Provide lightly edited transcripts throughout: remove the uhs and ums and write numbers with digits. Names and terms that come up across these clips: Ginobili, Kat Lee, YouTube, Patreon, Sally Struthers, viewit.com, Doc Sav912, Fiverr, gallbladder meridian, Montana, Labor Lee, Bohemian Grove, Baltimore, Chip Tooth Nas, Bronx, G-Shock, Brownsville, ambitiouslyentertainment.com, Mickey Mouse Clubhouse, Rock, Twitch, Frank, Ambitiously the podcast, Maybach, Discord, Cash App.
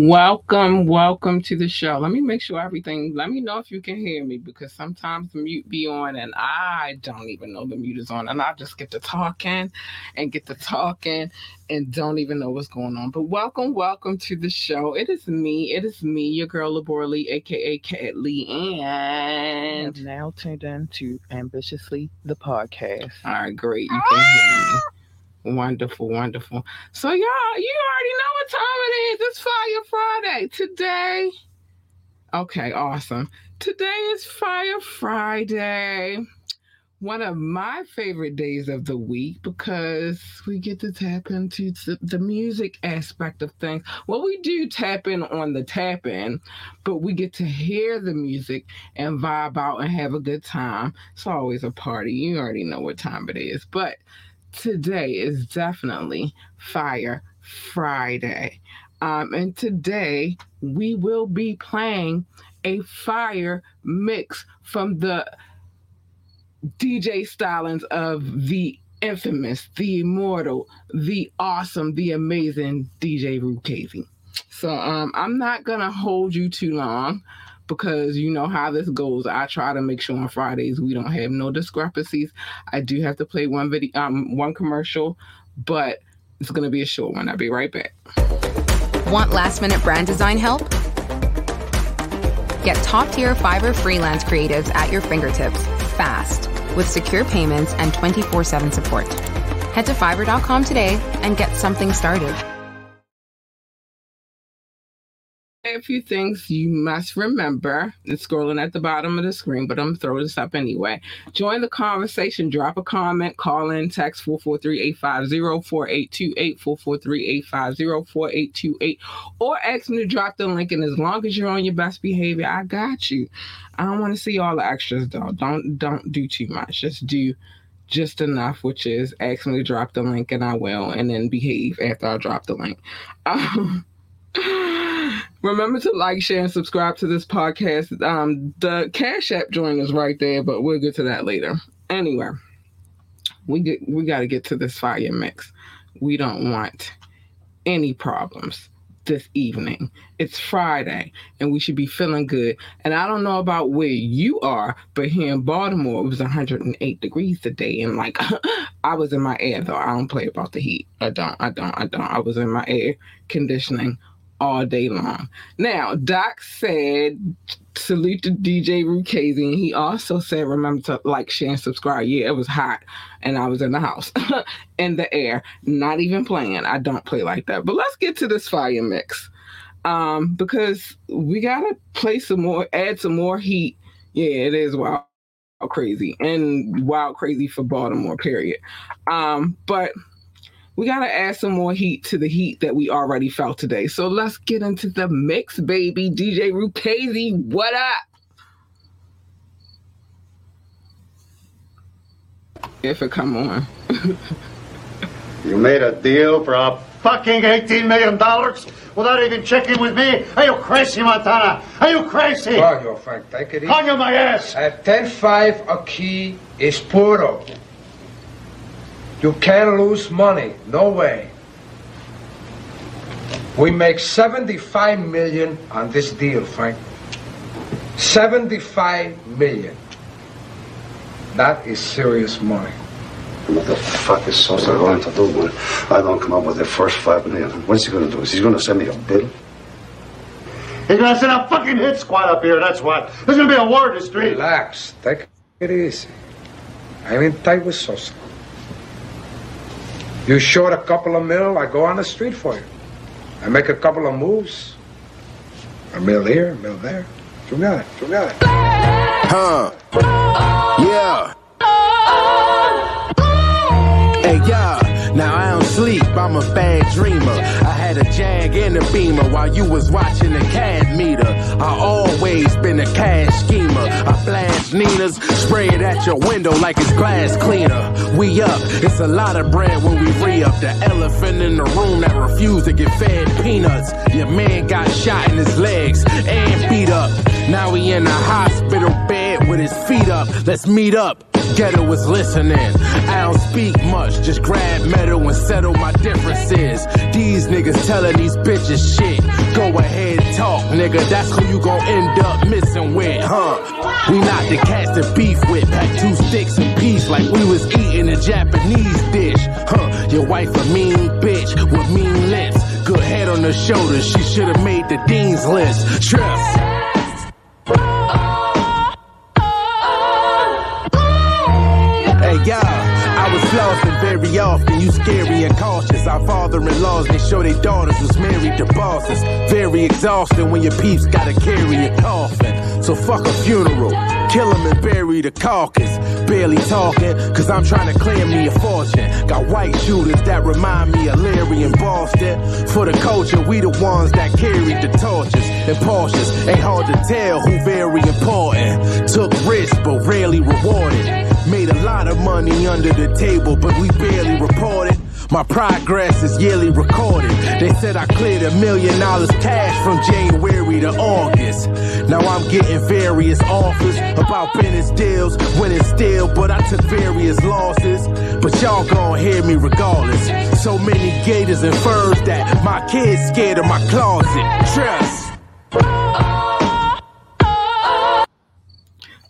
Welcome to the show. Let me make sure everything, let me know if you can hear me, because sometimes the mute be on and I don't even know the mute is on, and I just get to talking and and don't even know what's going on. But welcome to the show. It is me, your girl Labor Lee, aka Kat Lee, and I've now turned into Ambitiously the podcast. All right, great, you can hear me. Wonderful. So, y'all, you already know what time it is. It's Fire Friday. Today is Fire Friday, one of my favorite days of the week, because we get to tap into the music aspect of things. Well, we do tap in on the tap-in, but we get to hear the music and vibe out and have a good time. It's always a party. You already know what time it is, but today is definitely Fire Friday, and today we will be playing a fire mix from the DJ stylings of the infamous, the immortal, the awesome, the amazing DJ Rukezi. So I'm not gonna hold you too long, because you know how this goes. I try to make sure on Fridays we don't have no discrepancies. I do have to play one video, one commercial, but it's gonna be a short one. I'll be right back. Want last minute brand design help? Get top tier Fiverr freelance creatives at your fingertips fast with secure payments and 24/7 support. Head to Fiverr.com today and get something started. A few things you must remember. It's scrolling at the bottom of the screen, but I'm throwing this up anyway. Join the conversation, drop a comment, call in, text 443-850-4828, 443-850-4828, or ask me to drop the link. And as long as you're on your best behavior, I got you. I don't want to see all the extras though. Don't do too much. Just do just enough, which is ask me to drop the link, and I will, and then behave after I drop the link. Remember to like, share, and subscribe to this podcast. The Cash App join is right there, but we'll get to that later. Anyway, we got to get to this fire mix. We don't want any problems this evening. It's Friday, and we should be feeling good. And I don't know about where you are, but here in Baltimore, it was 108 degrees today. And like, I was in my air, though. I don't play about the heat. I don't. I was in my air conditioning all day long. Now, Doc said, salute to DJ Rukezi, and he also said, remember to like, share, and subscribe. Yeah, it was hot, and I was in the house, in the air, not even playing. I don't play like that. But let's get to this fire mix, because we gotta play some more, add some more heat. Yeah, it is wild crazy, and wild crazy for Baltimore, period. But we got to add some more heat to the heat that we already felt today. So let's get into the mix, baby. DJ Rukezi, what up? If it come on. You made a deal for a fucking $18 million without even checking with me? Are you crazy, Montana? Are you crazy? Cargo, Frank, take it easy. Cargo my ass. At 10-5, a key is puro. You can't lose money. No way. We make 75 million on this deal, Frank. 75 million. That is serious money. What the fuck is Sosa going to do when I don't come up with the first 5 million? What's he going to do? Is he going to send me a bill? He's going to send a fucking hit squad up here, that's what. There's going to be a war in the street. Relax. Take it easy. I'm in tight with Sosa. You short a couple of mil, I go on the street for you. I make a couple of moves. A mil here, a mil there. You got it. Huh. Yeah. Hey, y'all. Now I don't sleep, I'm a bad dreamer. I had a Jag and a Beamer while you was watching the CAD meter. I always been a cash schemer. I flash Ninas, spray it at your window like it's glass cleaner. We up, it's a lot of bread when we re-up. The elephant in the room that refused to get fed peanuts. Your man got shot in his legs and beat up. Now he in a hospital bed with his feet up. Let's meet up. Ghetto was listening. I don't speak much, just grab metal and settle my differences. These niggas telling these bitches shit. Go ahead, talk, nigga. That's who you gon' end up missing with, huh? We not the cats to beef with. Pack two sticks in peace like we was eating a Japanese dish, huh? Your wife a mean bitch with mean lips. Good head on her shoulders. She should've made the dean's list. Trust. And very often you scary and cautious. Our father-in-laws, they show their daughters was married to bosses. Very exhausting when your peeps gotta carry a coffin. So fuck a funeral, kill him and bury the carcass. Barely talking, cause I'm trying to clear me a fortune. Got white shooters that remind me of Larry and Boston. For the culture, we the ones that carried the torches. And Porsches, ain't hard to tell who very important. Took risks, but rarely rewarded. Made a lot of money under the table, but we barely reported. My progress is yearly recorded. They said I cleared $1 million cash from January to August. Now I'm getting various offers about business deals, winning still, but I took various losses. But y'all gon' hear me regardless. So many gators and furs that my kids scared of my closet. Trust.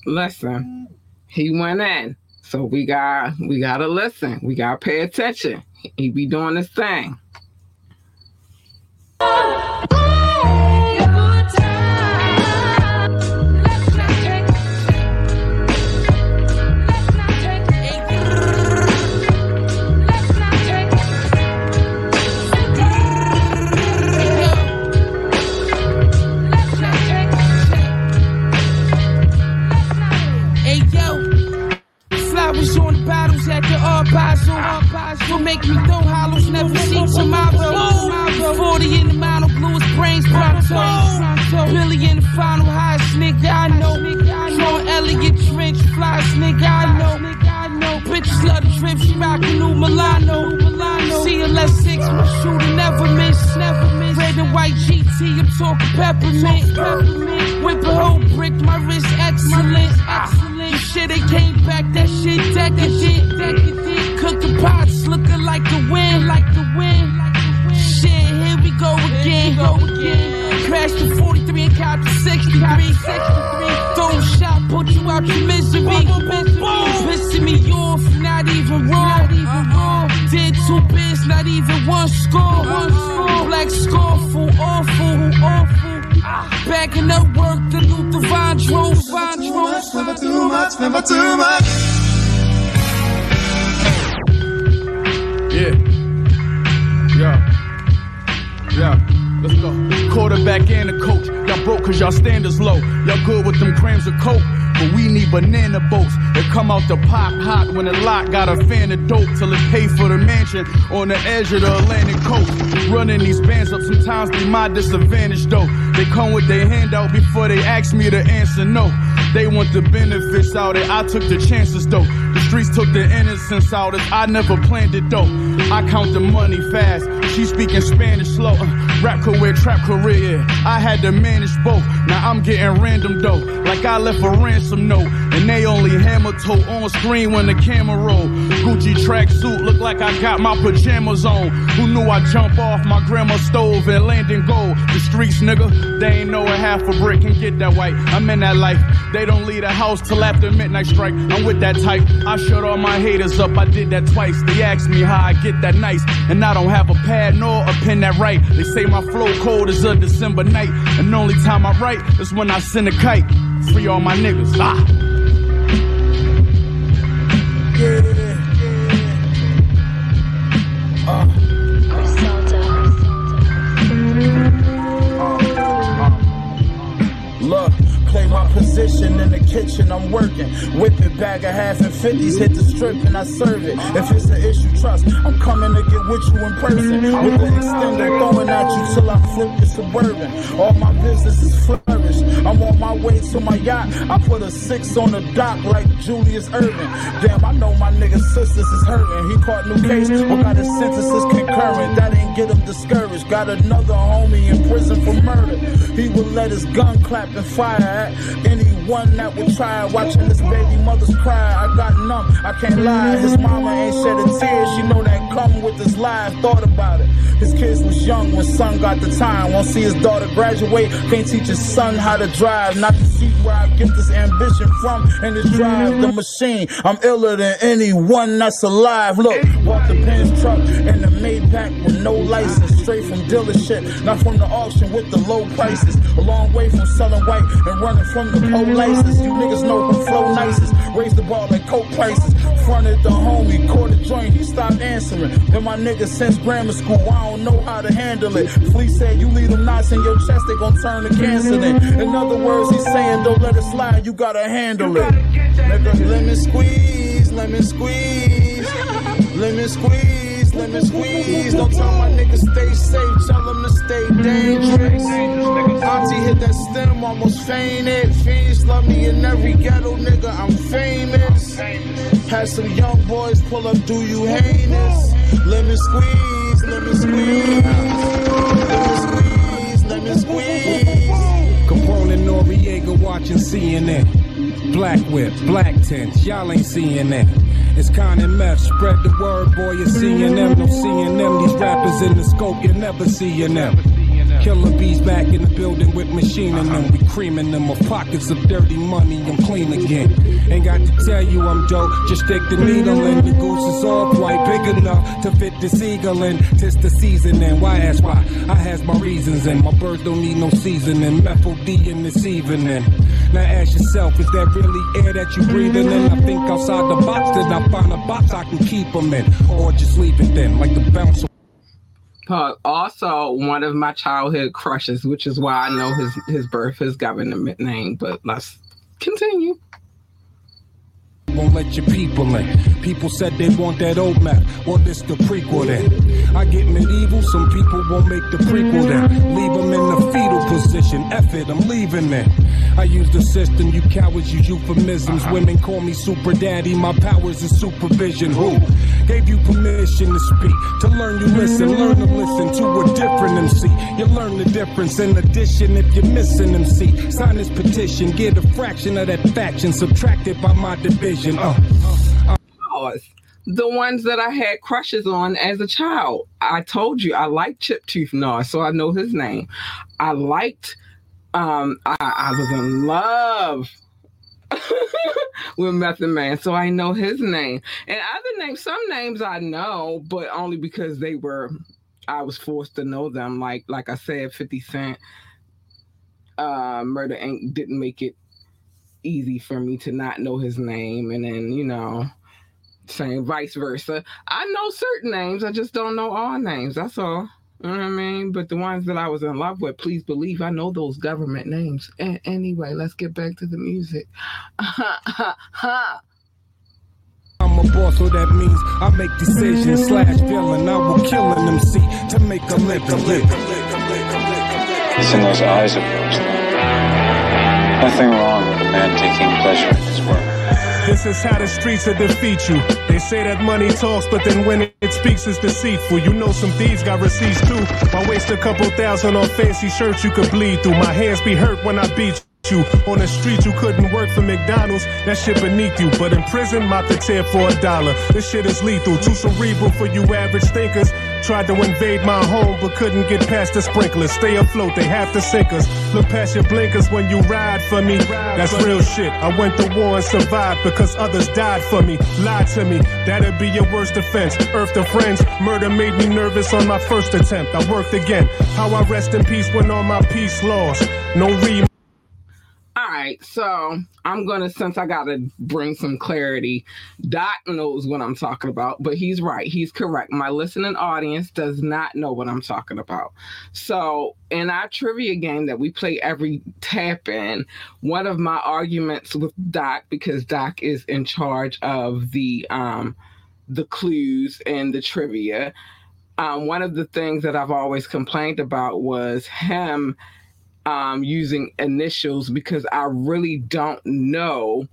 Listen. He went in, so we gotta listen. We gotta pay attention. He be doing his thing. Don't make me throw hollows, never see tomorrow. 40 in the model, blues, brains, pronto. Billy in the final, highest nigga I know. Sean Elliott, trench, flies, nigga I know. Bitches love the trip, she rockin' new Milano. CLS6, my shooter never miss, Red and white GT, I'm talking peppermint. Whip a whole brick, my wrist excellent. The shit, they came back, that shit decadent. Cooking pots looking like the wind, Shit, here we go again, Crash the 43 and cop the 63. Don't shot, put you out your misery. Pissing me off, not even wrong. Did two bids, not even one score. Black scoreful, awful. Backing up work, the new divine drove. Never too much. Yeah, let's go. Quarterback and a coach. Y'all broke cause y'all standards low. Y'all good with them crams of coke, but we need banana boats that come out the pop hot when the lot got a fan of dope till it pay for the mansion on the edge of the Atlantic coast. Running these bands up sometimes be my disadvantage though. They come with their hand out before they ask me to answer no. They want the benefits out and I took the chances though. The streets took the innocence out as I never planned it though. I count the money fast, she speaking Spanish slow. Rap career, trap career, I had to manage both. Now I'm getting random though, like I left a ransom note. And they only hammer toe on screen when the camera roll. Gucci tracksuit look like I got my pajamas on. Who knew I jump off my grandma's stove and land in gold? The streets nigga, they ain't know a half a brick can get that white. I'm in that life. They don't leave the house till after midnight strike. I'm with that type. I shut all my haters up. I did that twice. They asked me how I get that nice, and I don't have a pad nor a pen that write. They say my flow cold as a December night, and the only time I write is when I send a kite. Free all my niggas. Ah. Look. Play my position in the kitchen, I'm working. Whip it, bag a half and 50s, hit the strip and I serve it. If it's an issue, trust, I'm coming to get with you in person. With the extender throwing at you till I flip the Suburban. All my business is flourish. I'm on my way to my yacht. I put a 6 on the dock like Julius Irvin. Damn, I know my niggas sisters is hurting. He caught new case, but got his sentences concurrent. That ain't get him discouraged. Got another homie in prison for murder. He would let his gun clap and fire at anyone that would try. Watching his baby mother's cry, I got numb, I can't lie. His mama ain't shed a tear, she know that come with his life. Thought about it, his kids was young when son got the time. Won't see his daughter graduate, can't teach his son how to drive. Not to see where I get this ambition from and this drive the machine. I'm iller than anyone that's alive. Look, bought the Penn's truck and the Maybach with no license, straight from dealership, not from the auction with the low prices. A long way from selling white and running from the polices. You niggas know who flow nicest, raise the ball and coke prices. Fronted the homie, caught a joint, he stopped answering. Then my niggas since grammar school, I don't know how to handle it. Flea said you leave them knots in your chest, they gon' turn to cancer then. In other words, he's saying don't let it slide, you gotta handle it. Nigga, lemon squeeze, lemon squeeze, lemon squeeze, lemon squeeze. Don't tell my niggas stay safe, tell them to stay dangerous. Auntie hit that stem, almost fainted. Fiends love me in every ghetto, nigga, I'm famous. Had some young boys pull up, do you heinous? Lemon squeeze, lemon squeeze, lemon squeeze, lemon squeeze. Capone and Noriega watching CNN. Black whip, black tents, y'all ain't seeing that. It's Con and Meth, spread the word, boy, you're seeing them. No seeing them, these rappers in the scope, you're never seeing them. Killer bees back in the building with machine in them. We creaming them with pockets of dirty money, I'm clean again. Ain't got to tell you I'm dope, just stick the needle in. The goose is all quite big enough to fit this eagle in. Tis the season and why ask why? I has my reasons and my birds don't need no seasoning. Methyl D in this evening. Now ask yourself, is that really air that you breathing in? I think outside the box, did I find a box I can keep them in? Or just leave it then, like the bouncer. Also, one of my childhood crushes, which is why I know his birth, his government name, but let's continue. Won't let your people in. People said they want that old map. Well, this the prequel then. I get medieval, some people won't make the prequel then. Leave them in the fetal position. F it, I'm leaving then. I use the system, you cowards use euphemisms. Women call me super daddy, my powers is supervision. Who gave you permission to speak? To learn you listen, learn to listen to a different MC. You learn the difference in addition if you're missing MC. Sign this petition, get a fraction of that faction subtracted by my division. The ones that I had crushes on as a child. I told you I liked Chip Tooth Nas, so I know his name. I liked, I was in love with Method Man, so I know his name. And other names, some names I know, but only because they were, I was forced to know them. Like I said, 50 Cent, Murder Inc. didn't make it easy for me to not know his name, and then, you know, same vice versa. I know certain names, I just don't know all names, that's all. You know what I mean? But the ones that I was in love with, please believe I know those government names. Anyway, let's get back to the music. I'm a boss, so that means I make decisions / villain. I will kill an MC to make a lick. It's in those eyes of yours. Nothing wrong with a man taking pleasure in his work. This is how the streets will defeat you. They say that money talks, but then when it speaks, it's deceitful. You know some thieves got receipts too. I waste a couple thousand on fancy shirts you could bleed through. My hands be hurt when I beat you. On the street, you couldn't work for McDonald's. That shit beneath you. But in prison, mop the tear for $1. This shit is lethal. Too cerebral for you average thinkers. Tried to invade my home, but couldn't get past the sprinklers. Stay afloat, they have to sink us. Look past your blinkers when you ride for me. That's real shit. I went to war and survived because others died for me. Lied to me, that'd be your worst offense. Earth to friends, murder made me nervous on my first attempt. I worked again. How I rest in peace when all my peace lost. No re. All right, so I'm gonna, since I gotta bring some clarity, Doc knows what I'm talking about, but he's right, he's correct. My listening audience does not know what I'm talking about. So in our trivia game that we play every tap in, one of my arguments with Doc, because Doc is in charge of the clues and the trivia, one of the things that I've always complained about was him using initials, because I really don't know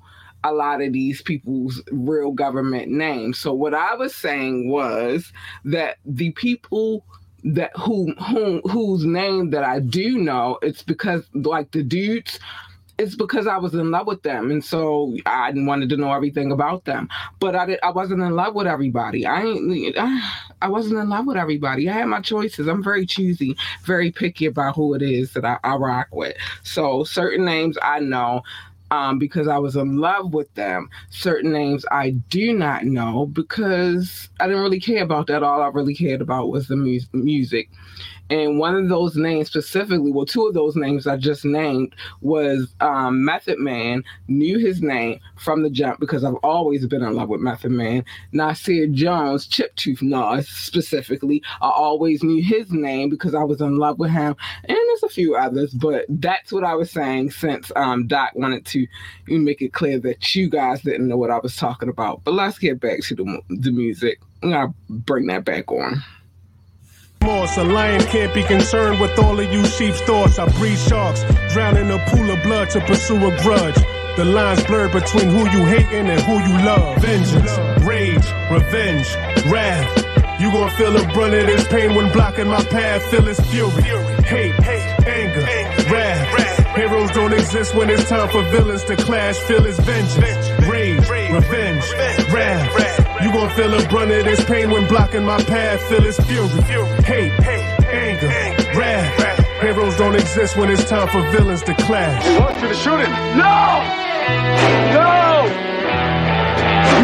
a lot of these people's real government names. So what I was saying was that the people that whose name that I do know, it's because like the dudes, it's because I was in love with them. And so I wanted to know everything about them. But I wasn't in love with everybody. I wasn't in love with everybody. I had my choices. I'm very choosy, very picky about who it is that I rock with. So certain names I know because I was in love with them. Certain names I do not know because I didn't really care about that. All I really cared about was the music. And one of those names specifically, well, two of those names I just named was Method Man, knew his name from the jump because I've always been in love with Method Man. Nasir Jones, Chip Tooth Nas specifically, I always knew his name because I was in love with him. And there's a few others, but that's what I was saying since Doc wanted to make it clear that you guys didn't know what I was talking about. But let's get back to the music. I'm going to bring that back on. A lion can't be concerned with all of you sheep's thoughts. I breed sharks, drown in a pool of blood to pursue a grudge. The lines blurred between who you hating and who you love. Vengeance, rage, revenge, wrath. You gon' feel the brunt of this pain when blocking my path. Feel its fury, hate, anger, wrath. Heroes don't exist when it's time for villains to clash. Feel its vengeance, rage, revenge, wrath. You gon' feel the brunt of this pain when blocking my path. Feel its fury, hate, anger, wrath. Heroes don't exist when it's time for villains to clash. You want to the shooting? No! No!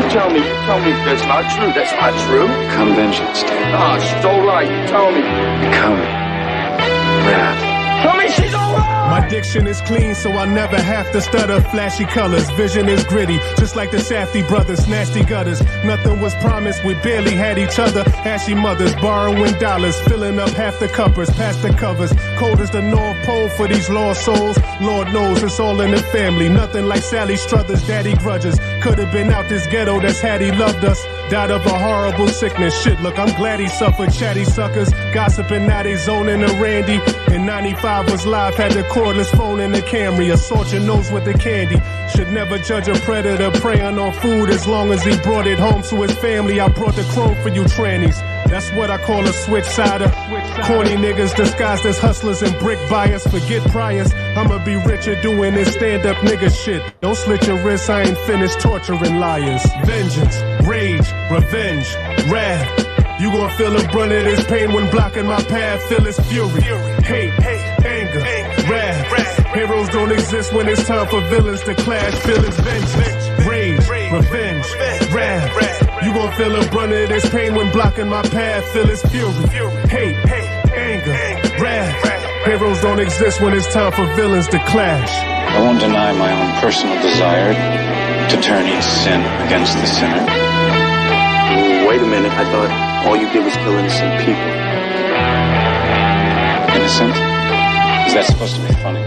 You tell me that's not true. That's not true. Become vengeance, dude. Ah, she's alright. You tell me. Become wrath. Tell me she's alright! My diction is clean, so I never have to stutter. Flashy colors, vision is gritty, just like the Shafty brothers, nasty gutters. Nothing was promised, we barely had each other. Ashy mothers, borrowing dollars, filling up half the cuppers, past the covers. Cold as the North Pole for these lost souls. Lord knows it's all in the family. Nothing like Sally Struthers, daddy grudges. Could have been out this ghetto that's had he loved us. Died of a horrible sickness. Shit, look, I'm glad he suffered. Chatty suckers, gossiping, now they zoning a Randy. In 95 was live, had the cordless phone in the Camry. Assault your nose with the candy. Should never judge a predator preying on food as long as he brought it home to his family. I brought the chrome for you trannies. That's what I call a switch-sider. Corny niggas disguised as hustlers and brick buyers. Forget priors. I'ma be richer doing this stand-up nigga shit. Don't slit your wrists, I ain't finished torturing liars. Vengeance, rage, revenge, wrath. You gon' feel the brunt of this pain when blocking my path. Feel its fury, hate, anger, wrath. Heroes don't exist when it's time for villains to clash. Feel its vengeance, rage, revenge, wrath. You gon' feel the brunt of this pain when blocking my path. Feel its fury, hate, anger, wrath. Heroes don't exist when it's time for villains to clash. I won't deny my own personal desire to turn each sin against the sinner. Wait a minute, I thought all you did was kill innocent people. Innocent? Is that supposed to be funny?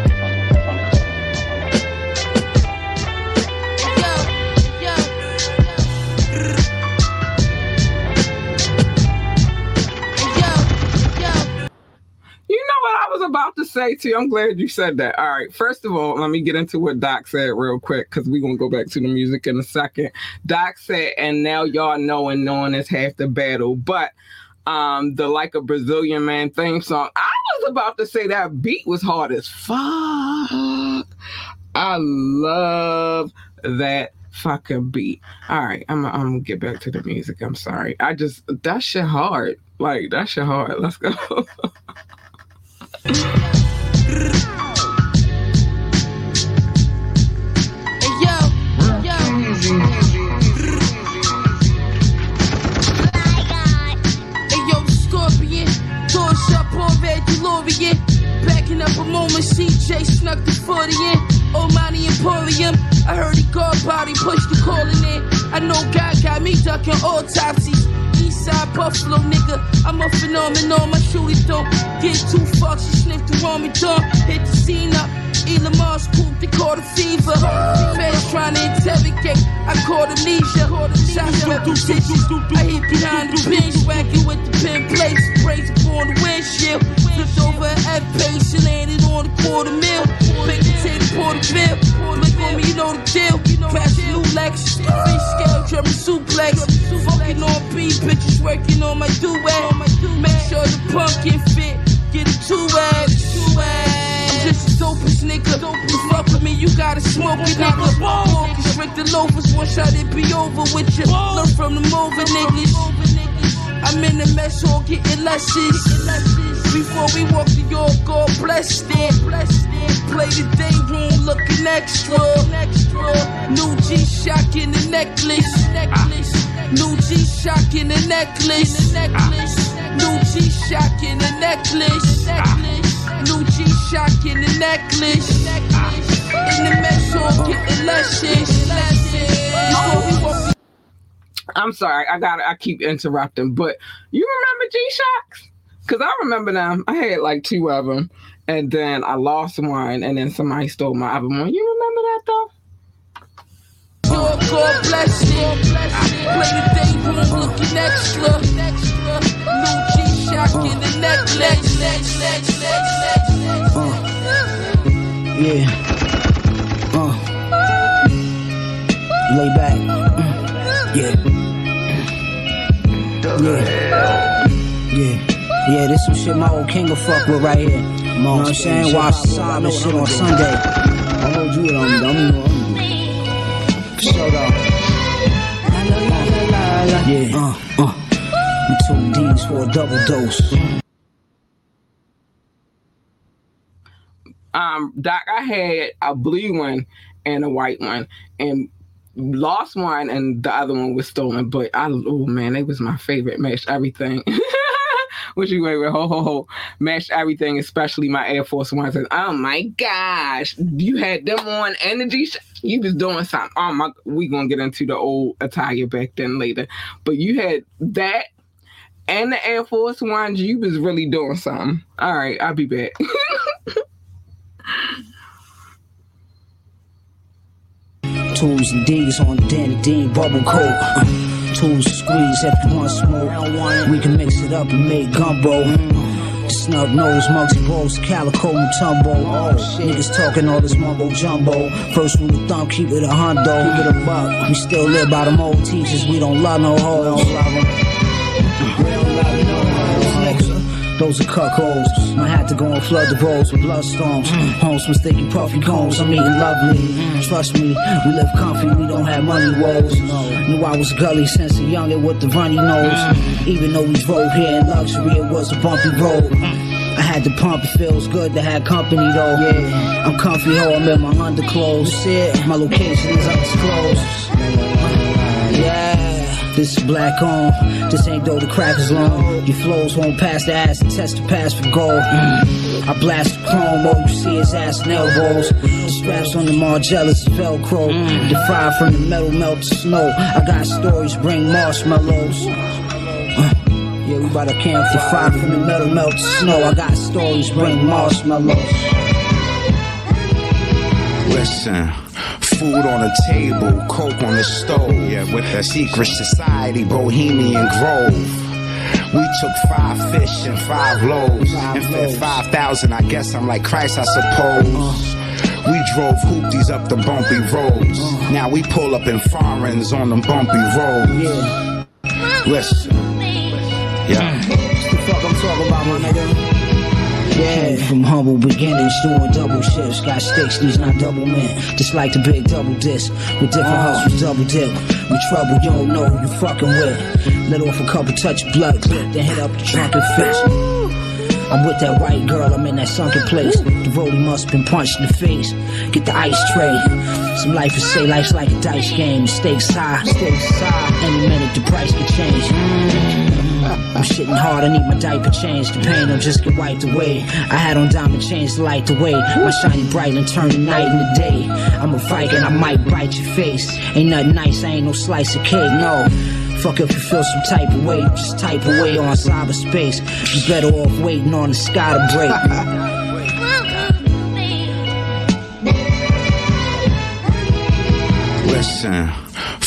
About to say to you, I'm glad you said that. All right, first of all, let me get into what Doc said real quick because we're gonna go back to the music in a second. Doc said, and now y'all know, and knowing is half the battle. But the Like a Brazilian Man theme song, I was about to say that beat was hard as fuck. I love that fucking beat. All right, I'm gonna get back to the music. I'm sorry. That shit hard. Like, that shit hard. Let's go. DeLorean, backing up a moment, CJ snuck the 40 in, Almighty Emporium, I heard he guard body, pushed the calling in, I know God got me ducking autopsies, Eastside Buffalo nigga, I'm a phenomenon, my shooting don't get too fucked, she sniffed the army dog, hit the scene up, Elon Musk pooped, they caught a fever, feds trying to interrogate, I caught amnesia, shots went through tissues, I hit behind the bench, whacking with the pin plates, brakes upon the windshield, flipped over an F-page, she landed on a quarter mil, big potato, quarter bill, look on me, you know the deal, crashed the Max. Free scale, German suplex. Fucking on B, bitches working on my do-rag. Make sure the punk get fit, get a two-rag. Just the dopest nigga, dopest. Fuck with me, you gotta smoke it, nigga. Focus, break the loafers, one shot it be over with you. Learn from them over niggas. I'm in the mess hall getting lessons. Before we walk the yard, God bless it. Play the day room looking extra. New G-Shock in the necklace. New G-Shock in the necklace. New G-Shock in the necklace. New G-Shock in the necklace. In the metro, getting lashes. I'm sorry, I keep interrupting, but you remember G-Shocks? Because I remember them. I had like two of them, and then I lost one, and then somebody stole my other one. You remember that though? God bless it. Play the day, looking extra. New G-Shock. Yeah. Lay back. Yeah. Yeah. Yeah. Yeah, this some shit my old king will fuck with right here. You know what I'm saying? Watch Simon shit on Sunday. I won't do it on you. Shut up. Yeah. Two D's for a double dose. Doc, I had a blue one and a white one, and lost one, and the other one was stolen. But they was my favorite. Matched everything. What you wait with? Matched everything, especially my Air Force Ones. Oh my gosh, you had them on energy. You was doing something. Oh my, we gonna get into the old attire back then later. But you had that. And the Air Force Ones, you was really doing something. All right, I'll be back. Tools and D's on Dendine Bubble Coat. Tools squeeze if you want smoke. We can mix it up and make gumbo. Snub nose, mugs, balls, calico, and tumbo. Oh, shit. Niggas talking all this mumbo jumbo. First rule of thumb, keep it a hundo. Keep it a buck. We still live by them old teachers. We don't love no hoes. Those are cuckolds. I had to go and flood the roads with bloodstorms. Homes mistaking puffy cones. I'm eating lovely. Trust me, we live comfy. We don't have money woes. Knew I was gully since a youngin' with the runny nose. Even though we drove here in luxury, it was a bumpy road. I had to pump, it feels good to have company though. Yeah, I'm comfy ho, I'm in my underclothes. My location is undisclosed. Yeah. This is black on, this ain't though the crack is long. Your flows won't pass the ass and test the pass for gold. I blast the chrome, all you see is ass and elbows. The straps on the Margellas is Velcro. The fire from the metal melts to snow. I got stories, bring marshmallows. Yeah, we bout to camp. The fire from the metal melts to snow. I got stories, bring marshmallows. Listen. Food on the table, coke on the stove. Yeah, with the secret society, Bohemian Grove. We took 5 fish and 5 loaves and fed 5,000. I guess I'm like Christ, I suppose. We drove hoopties up the bumpy roads. Now we pull up in foreigns on them bumpy roads. Listen, yeah. What the fuck I'm talking about, my nigga? Yeah, from humble beginnings, doing double shifts. Got sticks, these not double men. Just like the big double disc. With different hustles, double dip. We trouble, you don't know who you fucking with. Let off a couple touch blood, then hit up the drunken fish. I'm with that white girl, I'm in that sunken place. The roadie must been punched in the face. Get the ice tray. Some life is say life's like a dice game. Stakes high. Any minute the price could change. I'm shitting hard, I need my diaper changed. The pain will just get wiped away. I had on diamond chains to light the way. My shiny bright and turn the night into day. I'm a Viking, I might bite your face. Ain't nothing nice, I ain't no slice of cake, no. Fuck if you feel some type of way, just type away on cyberspace. You better off waiting on the sky to break. Listen.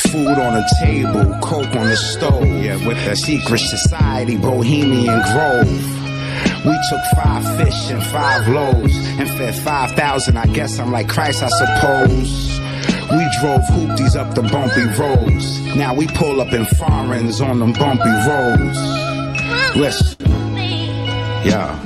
Food on the table, coke on the stove. Yeah, with the secret society, Bohemian Grove. We took 5 fish and 5 loaves and fed 5,000. I guess I'm like Christ, I suppose. We drove hoopties up the bumpy roads. Now we pull up in foreigns on them bumpy roads. Listen. Yeah.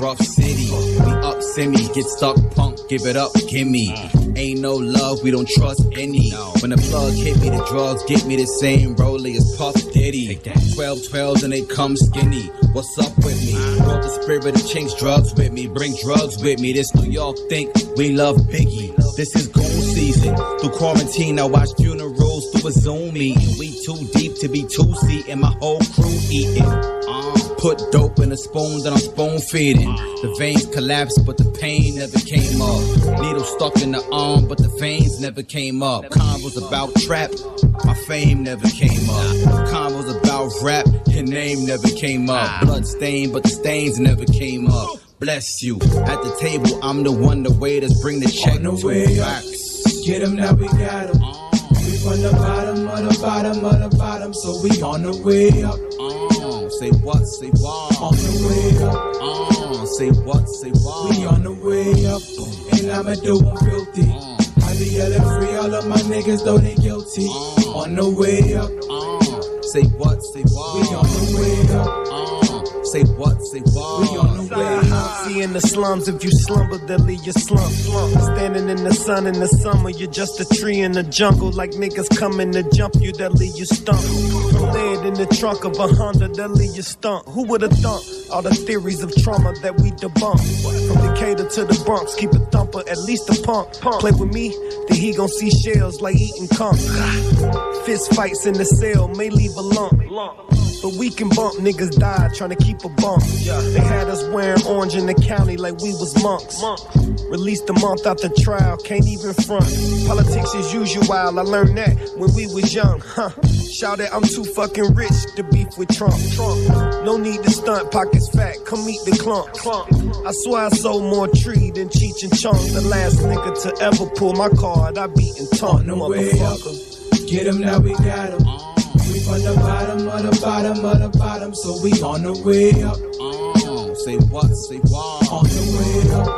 Rough city, we up semi, get stuck, punk, give it up, gimme. Ain't no love, we don't trust any. When the plug hit me, the drugs get me the same rolling as Puff Diddy. 12-12s and they come skinny. What's up with me? Brought the spirit of chinks, drugs with me, bring drugs with me. This New York think we love Biggie. This is goon season. Through quarantine, I watch funerals through a Zoom meeting. We too deep to be two-seating, my whole crew eating. Put dope in a spoon, then I'm spoon feeding. The veins collapsed, but the pain never came up. Needle stuck in the arm, but the veins never came up. Convos about trap, my fame never came up. Convos about rap, your name never came up. Blood stain, but the stains never came up. Bless you. At the table, I'm the one, the waiters bring the check. On the way up, get them, now we got them. We from the bottom of the bottom of the bottom, so we on the way up. Say what, say what? On the way up. Say what, say what? We on the way up, and I'ma do them filthy. I be yelling free all of my niggas, though they guilty. On the way up. Say what, say what? We on the way up. Say what, say what? We on the way up. See, in the slums, if you slumber, they'll leave your slump. Standing in the sun in the summer, you're just a tree in the jungle. Like niggas coming to jump you, they'll leave you stumped. In the trunk of a Honda, they'll leave you stunt. Who would have thunk all the theories of trauma that we debunk? From Decatur to the Bronx, keep a thumper, at least a pump. Play with me, then he gon' see shells like eating cum. Fist fights in the cell may leave a lump. But we can bump, niggas died trying to keep a bump. They had us wearing orange in the county like we was monks. Released a month after trial, can't even front. Politics is usual, I learned that when we was young. Shout out, I'm too fucking rich to beef with Trump. No need to stunt, pockets fat, come eat the clump. I swear I sold more tree than Cheech and Chong. The last nigga to ever pull my card, I beat and taunt. No motherfucker. Get him, now we got him. We from the bottom of the bottom of the bottom, so we on the way up. Say what, say what? On the way up.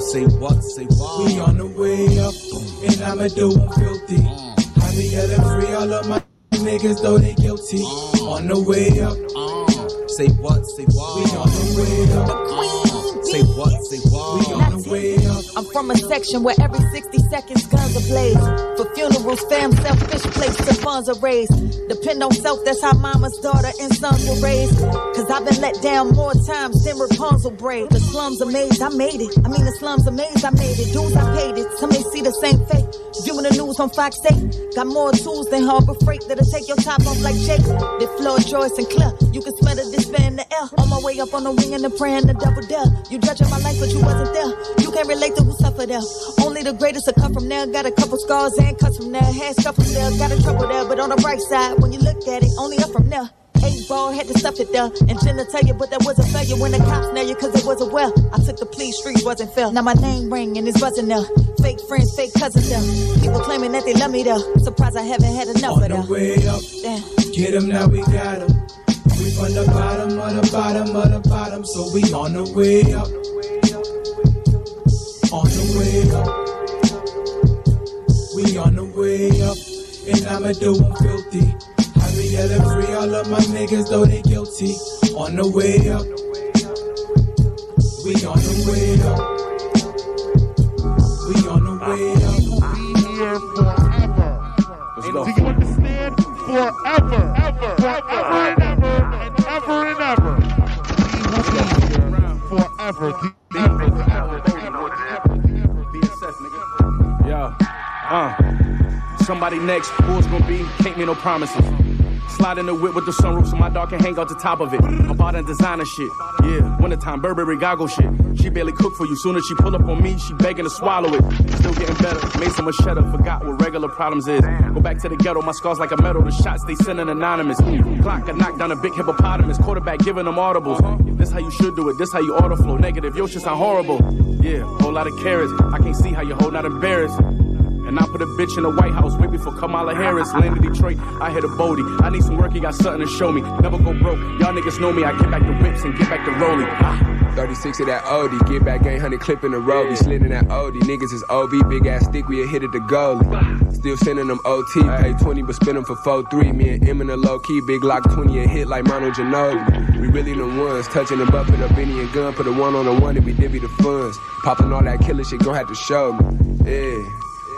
Say what, say what? We on the way up, and I'ma do them filthy. I be yelling free all of my niggas, though they guilty. On the way up. Say what, say what? We on the way up. Say what, say what? We on the way up. I'm from a section where every 60 seconds guns are blazed. For funerals, fam, selfish places and funds are raised. Depend on self, that's how mama's daughter and sons were raised. Cause I've been let down more times than Rapunzel braid. The slums amazed, I made it. I mean the slums amazed, I made it. Dudes, I paid it. Some may see the same fate. Viewing the news on Fox 8. Got more tools than Harbor Freight that'll take your top off like Jake. They floored Joyce and Claire. You can smell the despair in the air. On my way up on the wing and the prayer and the double dare. You judging my life, but you wasn't there. You can't relate to who suffered there. Only the greatest will come from there. Got a couple scars and cuts from there. Hands cut from there. Got in trouble there, but on the bright side, when you look at it, only up from there. 8-ball had to stuff it there. And Jenna tell you, but that was a failure when the cops nailed you, cause it wasn't well. I took the plea, streets wasn't fair. Now my name ring and it's buzzing there. Fake friends, fake cousins there. People claiming that they love me there. Surprised I haven't had enough of them. On the way up. Damn. Get them, now we got them. We from the bottom of the bottom of the bottom, so we on the way up. On the way up. We on the way up, and I'ma do them filthy. I be yelling free all of my niggas, though they guilty. On the way up. We on the way up. We on the way up. We here forever. Do you understand? Forever. Ever. Forever and ever. And ever and ever. We will be forever. Somebody next, who's gonna be, can't make no promises. Slide in the whip with the sunroof so my dog can hang out the top of it. I bought a designer shit, yeah, wintertime Burberry goggle shit. She barely cook for you, soon as she pull up on me, she begging to swallow it. Still getting better, made some machetta, forgot what regular problems is. Go back to the ghetto, my scars like a medal, the shots they sending anonymous. Glock, I knocked down a big hippopotamus, quarterback giving them audibles. This how you should do it, this how you auto flow, negative, yo shit sound horrible. Yeah, whole lot of carrots. I can't see how your whole not embarrassing. And I put a bitch in the White House, wait before Kamala Harris. Land in Detroit, I hit a Bodie. I need some work, he got something to show me. Never go broke, y'all niggas know me. I get back the whips and get back the rolling. 36 of that OD, get back 800 clip in the road. Yeah. Slid in that OD, niggas is OB, big ass stick, we a hit at the goalie. Still sending them OT, pay 20 but spend them for 4-3. Me and M in the low key, big lock 20 and hit like Mono Ginobili. We really the ones, touching them up in a Benny and gun, put a one on the one and we divvy the funds. Popping all that killer shit, gon' have to show me. Yeah.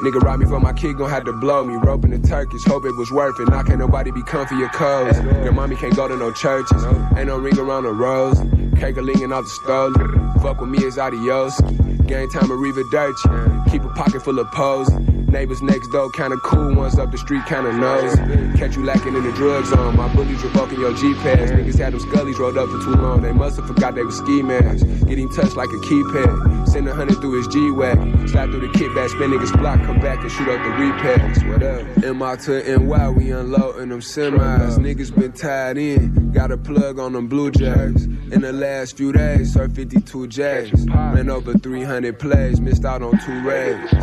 Nigga robbed me for my kid, gon' have to blow me. Roping the Turkish, hope it was worth it. Now can't nobody be comfy or cold. Your mommy can't go to no churches. Ain't no ring around the rose. Cakelingin' off the stolen. Fuck with me, it's adios. Game time, Arriva Dirty. Keep a pocket full of pose. Neighbors next door, kinda cool. Ones up the street, kinda nose. Catch you lacking in the drug zone. My bullies revoking your G-Pass. Niggas had them scullies rolled up for too long. They must've forgot they was ski masks. Getting touched like a keypad. Send 100 through his G-Wagon. Slide through the kickback, spin niggas block. Come back and shoot up the repacks. What up? MI to NY, we unloading them semis. Niggas been tied in. Got a plug on them Blue Jays. In the last few days, her 52 J's. Ran over 300 plays, missed out on 2 raids.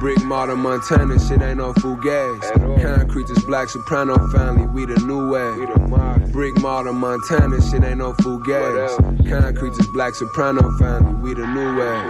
Brick model Montana, shit ain't no fugazi. Concrete is black soprano, finally we the new way. Brick model Montana, shit ain't no fugazi. Concrete is black soprano, finally we the new way.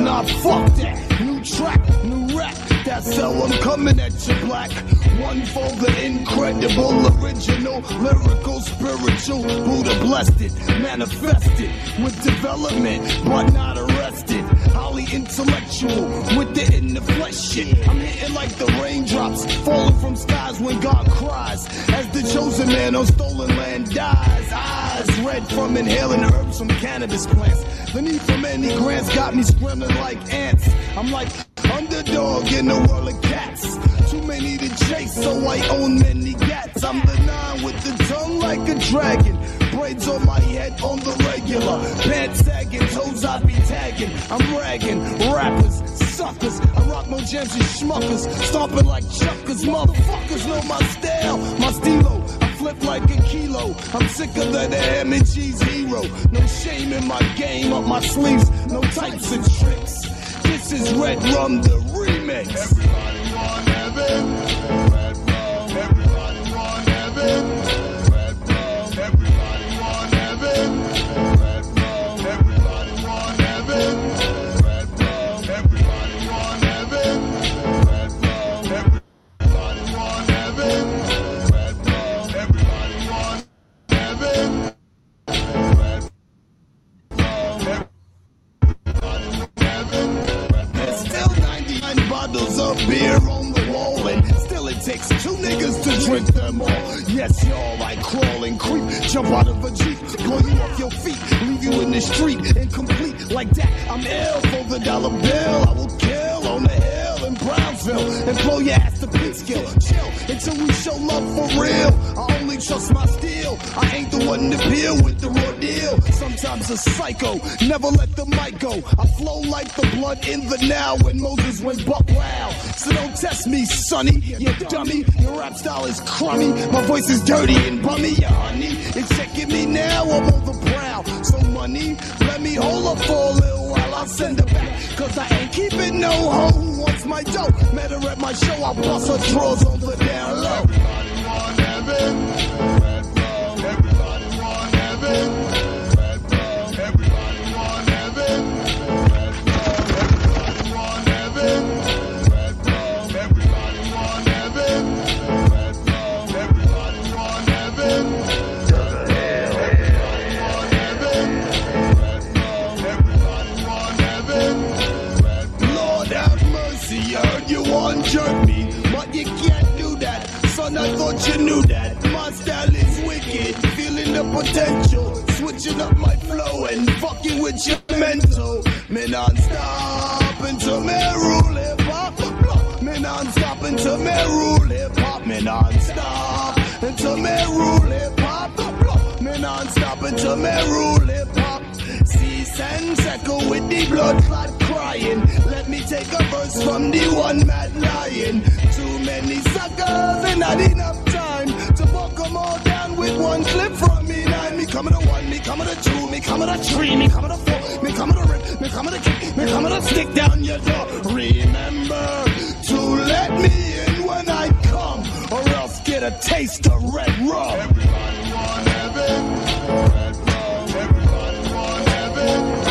Nah, fuck that. New track, new rap. That's how I'm coming at you, black. One for the incredible, original, lyrical, spiritual. Buddha blessed it, manifested with development, but not arrested. Highly intellectual, with it in the flesh shit. I'm hitting like the raindrops falling from skies when God cries. As the chosen man on stolen land dies, eyes red from inhaling herbs from cannabis plants. The need for many grants got me scrambling like ants. I'm like underdog in the world of cats. Too many to chase, so I own many cats. I'm the nine with the tongue like a dragon. Braids on my head on the regular. Pants sagging, toes I be tagging. I'm ragging, rappers, suckers. I rock more jams and schmuckers. Stomping like chuckers, motherfuckers know my style, my stilo. I flip like a kilo. I'm sicker than the M&G's hero. No shame in my game, up my sleeves, no types and tricks. This is Red Rum, the remix. Everybody want heaven. Red Rum. Everybody want heaven. Of beer on the wall, and still it takes 2 niggas to drink them all. Yes, y'all, I crawl and creep, jump out of a jeep, blow you off your feet, leave you in the street, incomplete like that. I'm ill for the dollar bill. I will kill on the hill in Brownsville and blow your ass to Pittsfield. Chill until we show love for real. I only trust my steel. I ain't the one to deal with the raw deal. Sometimes a psycho, never let the mic go. I flow like the blood in the now when Moses went buck wild. So don't test me, sonny, you dummy. Your rap style is crummy. My voice is dirty and bummy, you honey. And checking me now, I'm on the prowl. So money, let me hold up for a little while. I'll send her back, cause I ain't keeping no hoe who wants my dough. Met her at my show, I bust her drawers on the down low. Everybody want heaven. Everybody want heaven. Jerk me, but you can't do that. Son, I thought you knew that. My style is wicked, feeling the potential. Switch switching up my flow and fucking with your mental. Me non-stop until me rule hip-hop. Me non-stop until me rule hip-hop. Me non-stop until me rule hip-hop. Me non-stop until me rule hip-hop. Cease and tackle with the blood clot crying. Let me take a verse from the one mad lion. Too many suckers and not enough time to fuck them all down with one clip from me. Nine, me coming to one, me coming to two, me coming to three, me coming to four, me coming to rip, me coming to kick, me coming to stick down your door. Remember to let me in when I come, or else get a taste of red rum. Everybody want heaven. Red rum. Everybody want heaven.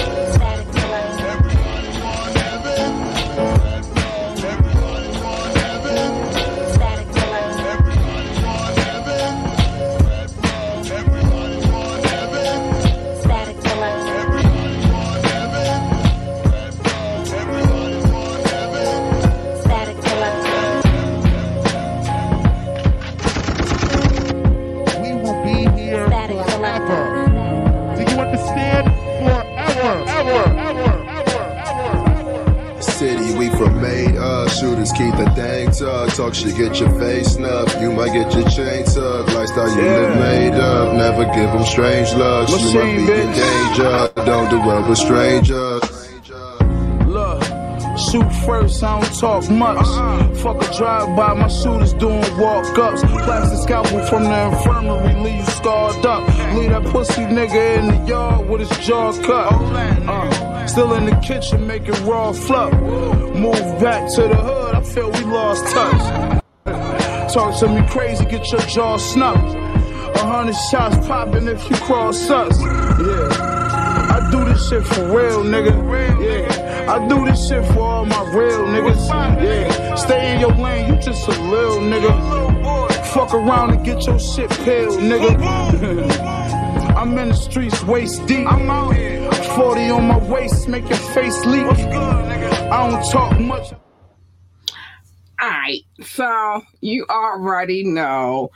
Shooters keep the dang tuck. Talk shit, get your face snuffed. You might get your chain tucked. Lifestyle you live made up. Never give them strange looks. You might be in danger. Don't do well with strangers. Look, shoot first, I don't talk much. Fuck a drive-by, my shooters doing walk-ups. Plastic scalpel from the infirmary, leave you scarred up. Leave that pussy nigga in the yard with his jaw cut. Still in the kitchen making raw fluff. Move back to the hood, I feel we lost touch. Talk to me crazy, get your jaw snuffed. 100 shots popping if you cross us. Yeah, I do this shit for real, nigga. Yeah, I do this shit for all my real niggas. Yeah, stay in your lane, you just a lil nigga. Fuck around and get your shit peeled, nigga. I'm in the streets waist deep. I'm out here. 40 on my waist, make your face leak. What's good, nigga? I don't talk much. All right, so you already know.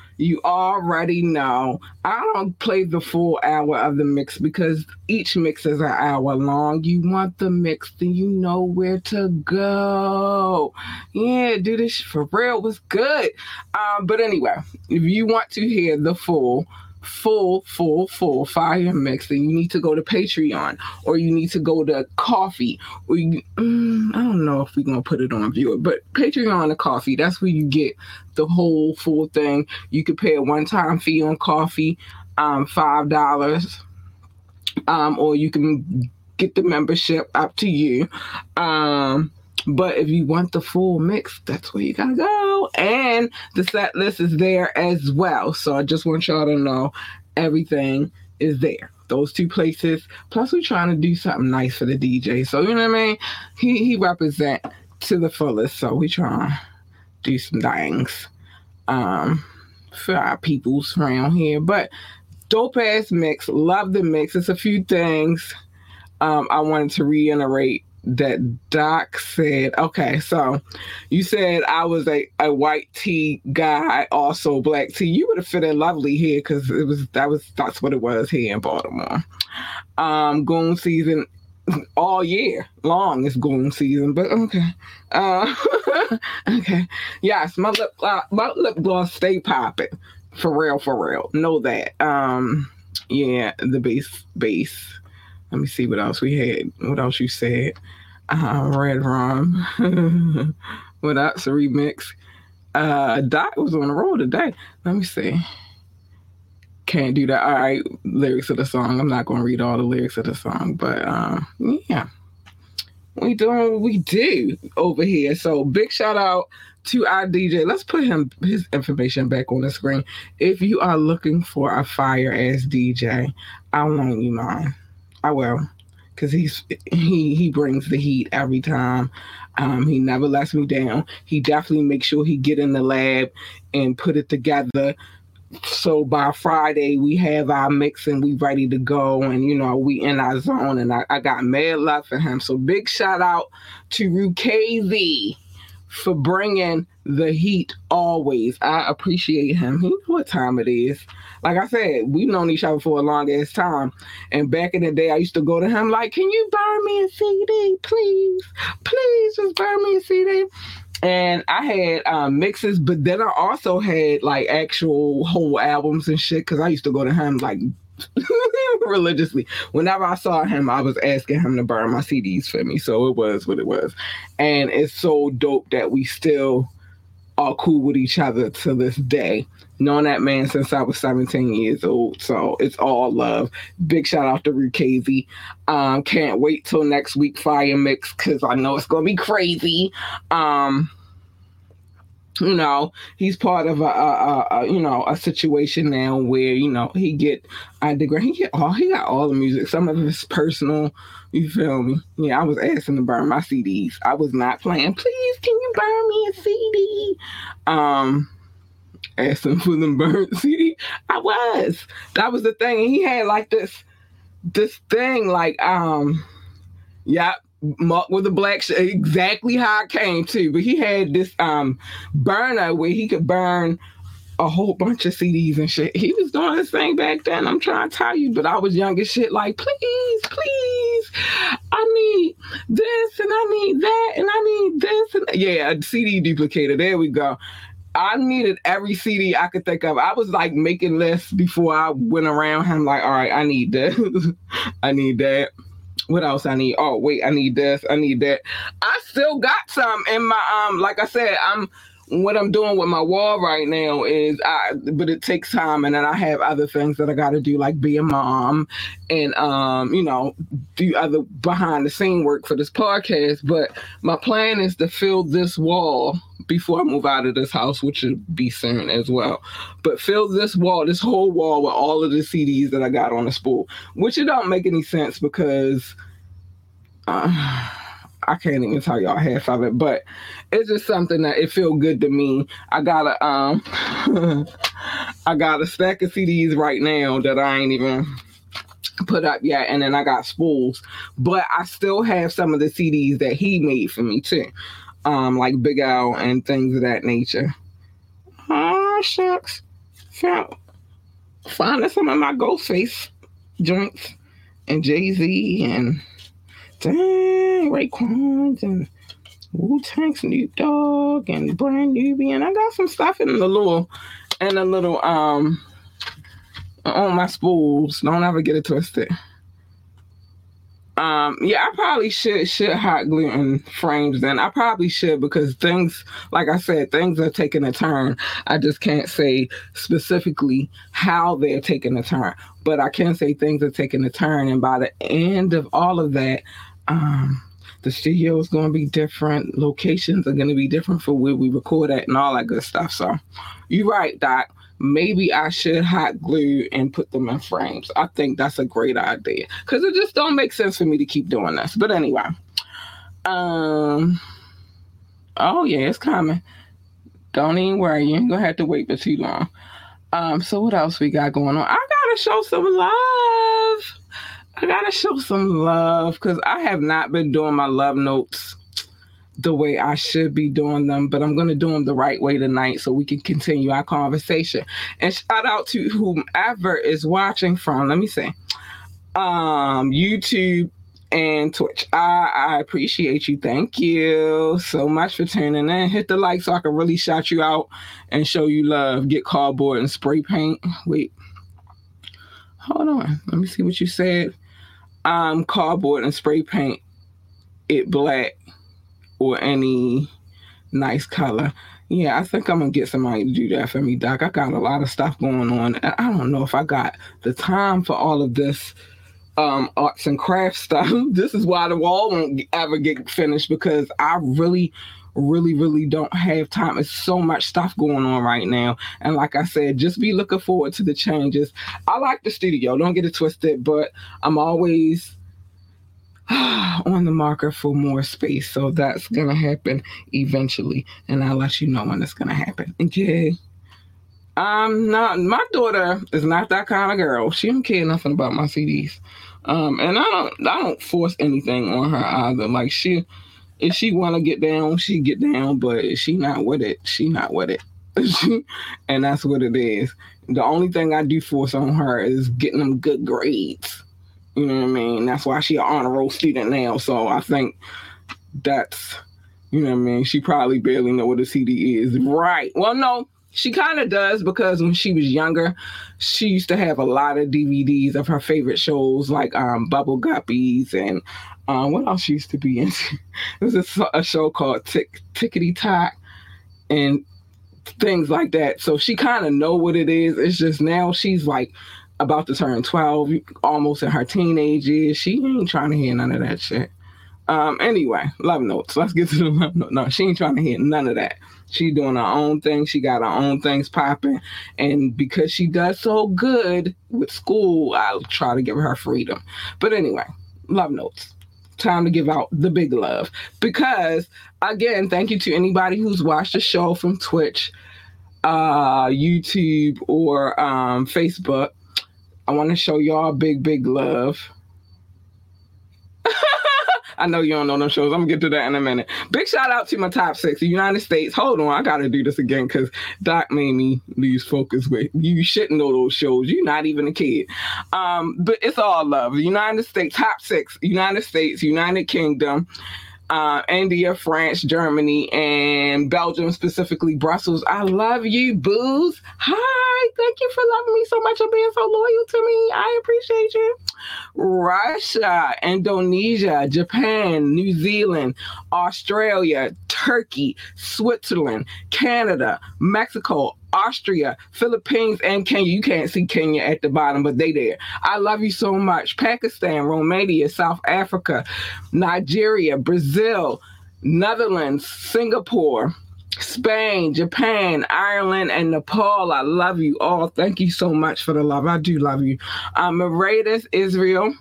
I don't play the full hour of the mix because each mix is an hour long. You want the mix, then you know where to go. Yeah, do this for real. It was good. But anyway, if you want to hear the full fire mix, then you need to go to Patreon, or you need to go to Coffee, or you, I don't know if we're gonna put it on viewer, but Patreon or Coffee, that's where you get the whole full thing. You could pay a one-time fee on Coffee, $5, or you can get the membership, up to you. But if you want the full mix, that's where you gotta go. And the set list is there as well. So I just want y'all to know everything is there. Those two places. Plus we're trying to do something nice for the DJ. So you know what I mean? He represent to the fullest. So we trying to do some things for our peoples around here. But dope ass mix. Love the mix. It's a few things I wanted to reiterate that Doc said. Okay, so you said I was a white tea guy, also black tea. You would have fit in lovely here because that's what it was here in Baltimore. Goon season all year long is goon season, but okay. Okay. Yes, my lip gloss stay popping. For real. Know that. Yeah, the base. Let me see what else we had. What else you said? Red Rum. What else? A remix. Doc was on the roll today. Let me see. Can't do that. All right. Lyrics of the song. I'm not going to read all the lyrics of the song. But, yeah. We doing what we do over here. So, big shout out to our DJ. Let's put his information back on the screen. If you are looking for a fire-ass DJ, I want you mine. I will, because he brings the heat every time. He never lets me down. He definitely makes sure he get in the lab and put it together. So by Friday, we have our mix and we ready to go. And, you know, we in our zone. And I got mad love for him. So big shout out to Rukezi for bringing the heat always. I appreciate him. He knows what time it is. Like I said, we've known each other for a long ass time. And back in the day, I used to go to him like, can you burn me a CD, please? Please just burn me a CD. And I had mixes, but then I also had like actual whole albums and shit, because I used to go to him like religiously. Whenever I saw him, I was asking him to burn my CDs for me. So it was what it was. And it's so dope that we still are cool with each other to this day. Known that man since I was 17 years old. So it's all love. Big shout out to Rukezi. Can't wait till next week Fire Mix, because I know it's going to be crazy. You know, he's part of a situation now where, you know, he got all the music. Some of it's personal, you feel me? Yeah, I was asking to burn my CDs. I was not playing, please, can you burn me a CD? Asking for them burnt CD. I was. That was the thing. And he had like this thing, like, yeah. Mark with the black shirt, exactly how I came to. But he had this burner where he could burn a whole bunch of CDs and shit. He was doing this thing back then, I'm trying to tell you, but I was young as shit, like, please, I need this, and I need that, and I need this, and yeah, a CD duplicator, there we go. I needed every CD I could think of. I was like making lists before I went around him, like, all right, I need this, I need that. What else I need? Oh, wait, I need this. I need that. I still got some in my, like I said, what I'm doing with my wall right now is, but it takes time. And then I have other things that I got to do, like be a mom and, you know, do other behind the scene work for this podcast. But my plan is to fill this wall before I move out of this house, which should be soon as well. But fill this wall, this whole wall, with all of the CDs that I got on the spool, which it don't make any sense because I can't even tell y'all half of it, but it's just something that it feel good to me. I got a I got a stack of CDs right now that I ain't even put up yet, and then I got spools, but I still have some of the CDs that he made for me too. Like Big Al and things of that nature. Oh, shucks. So, finding some of my Ghostface joints and Jay-Z and dang, Raekwon's and Wu-Tang, Snoop Dogg and Brand Newbie. And I got some stuff in a little, on my spools. Don't ever get it twisted. Yeah, I probably should hot glue and frames then. I probably should, because things, like I said, things are taking a turn. I just can't say specifically how they're taking a turn, but I can say things are taking a turn. And by the end of all of that, the studio is going to be different. Locations are going to be different for where we record at and all that good stuff. So you're right, Doc. Maybe I should hot glue and put them in frames. I think that's a great idea, because it just don't make sense for me to keep doing this. But anyway, oh yeah, it's coming. Don't even worry, you ain't gonna have to wait for too long. So what else we got going on? I gotta show some love, because I have not been doing my love notes the way I should be doing them, but I'm going to do them the right way tonight so we can continue our conversation. And shout out to whomever is watching from, let me see, YouTube and Twitch. I appreciate you. Thank you so much for tuning in. Hit the like so I can really shout you out and show you love. Get cardboard and spray paint. Wait, hold on. Let me see what you said. Cardboard and spray paint it black. Or any nice color. Yeah, I think I'm gonna get somebody to do that for me, Doc. I got a lot of stuff going on. I don't know if I got the time for all of this arts and crafts stuff. This is why the wall won't ever get finished, because I really, really, really don't have time. It's so much stuff going on right now. And like I said, just be looking forward to the changes. I like the studio, don't get it twisted, but I'm always on the market for more space, so that's gonna happen eventually, and I'll let you know when it's gonna happen. Okay. Not my daughter is not that kind of girl. She don't care nothing about my CDs, and I don't force anything on her either. Like she, If she want to get down, she get down, but if she not with it, she not with it. And that's what it is. The only thing I do force on her is getting them good grades. You know what I mean? That's why she an honor roll student now. So I think that's, you know what I mean? She probably barely know what a CD is. Right. Well, no, she kind of does, because when she was younger, she used to have a lot of DVDs of her favorite shows, like Bubble Guppies and what else she used to be in? There's a show called Tickety Tock and things like that. So she kind of know what it is. It's just now she's like about to turn 12, almost in her teenage years. She ain't trying to hear none of that shit. Anyway, love notes. Let's get to the love notes. No, she ain't trying to hear none of that. She doing her own thing. She got her own things popping. And because she does so good with school, I'll try to give her freedom. But anyway, love notes. Time to give out the big love. Because, again, thank you to anybody who's watched the show from Twitch, YouTube, or Facebook. I want to show y'all big, big love. I know you don't know them shows. I'm going to get to that in a minute. Big shout out to my top six. The United States. Hold on. I got to do this again because Doc made me lose focus with you shouldn't know those shows. You're not even a kid. But it's all love. The United States. Top six. United States. United Kingdom. India, France, Germany, and Belgium, specifically Brussels. I love you, booze. Hi, thank you for loving me so much and being so loyal to me. I appreciate you. Russia, Indonesia, Japan, New Zealand, Australia, Turkey, Switzerland, Canada, Mexico, Austria, Philippines, and Kenya. You can't see Kenya at the bottom, but they there. I love you so much. Pakistan, Romania, South Africa, Nigeria, Brazil, Netherlands, Singapore, Spain, Japan, Ireland, and Nepal. I love you all. Thank you so much for the love. I do love you. Mauritius, Israel,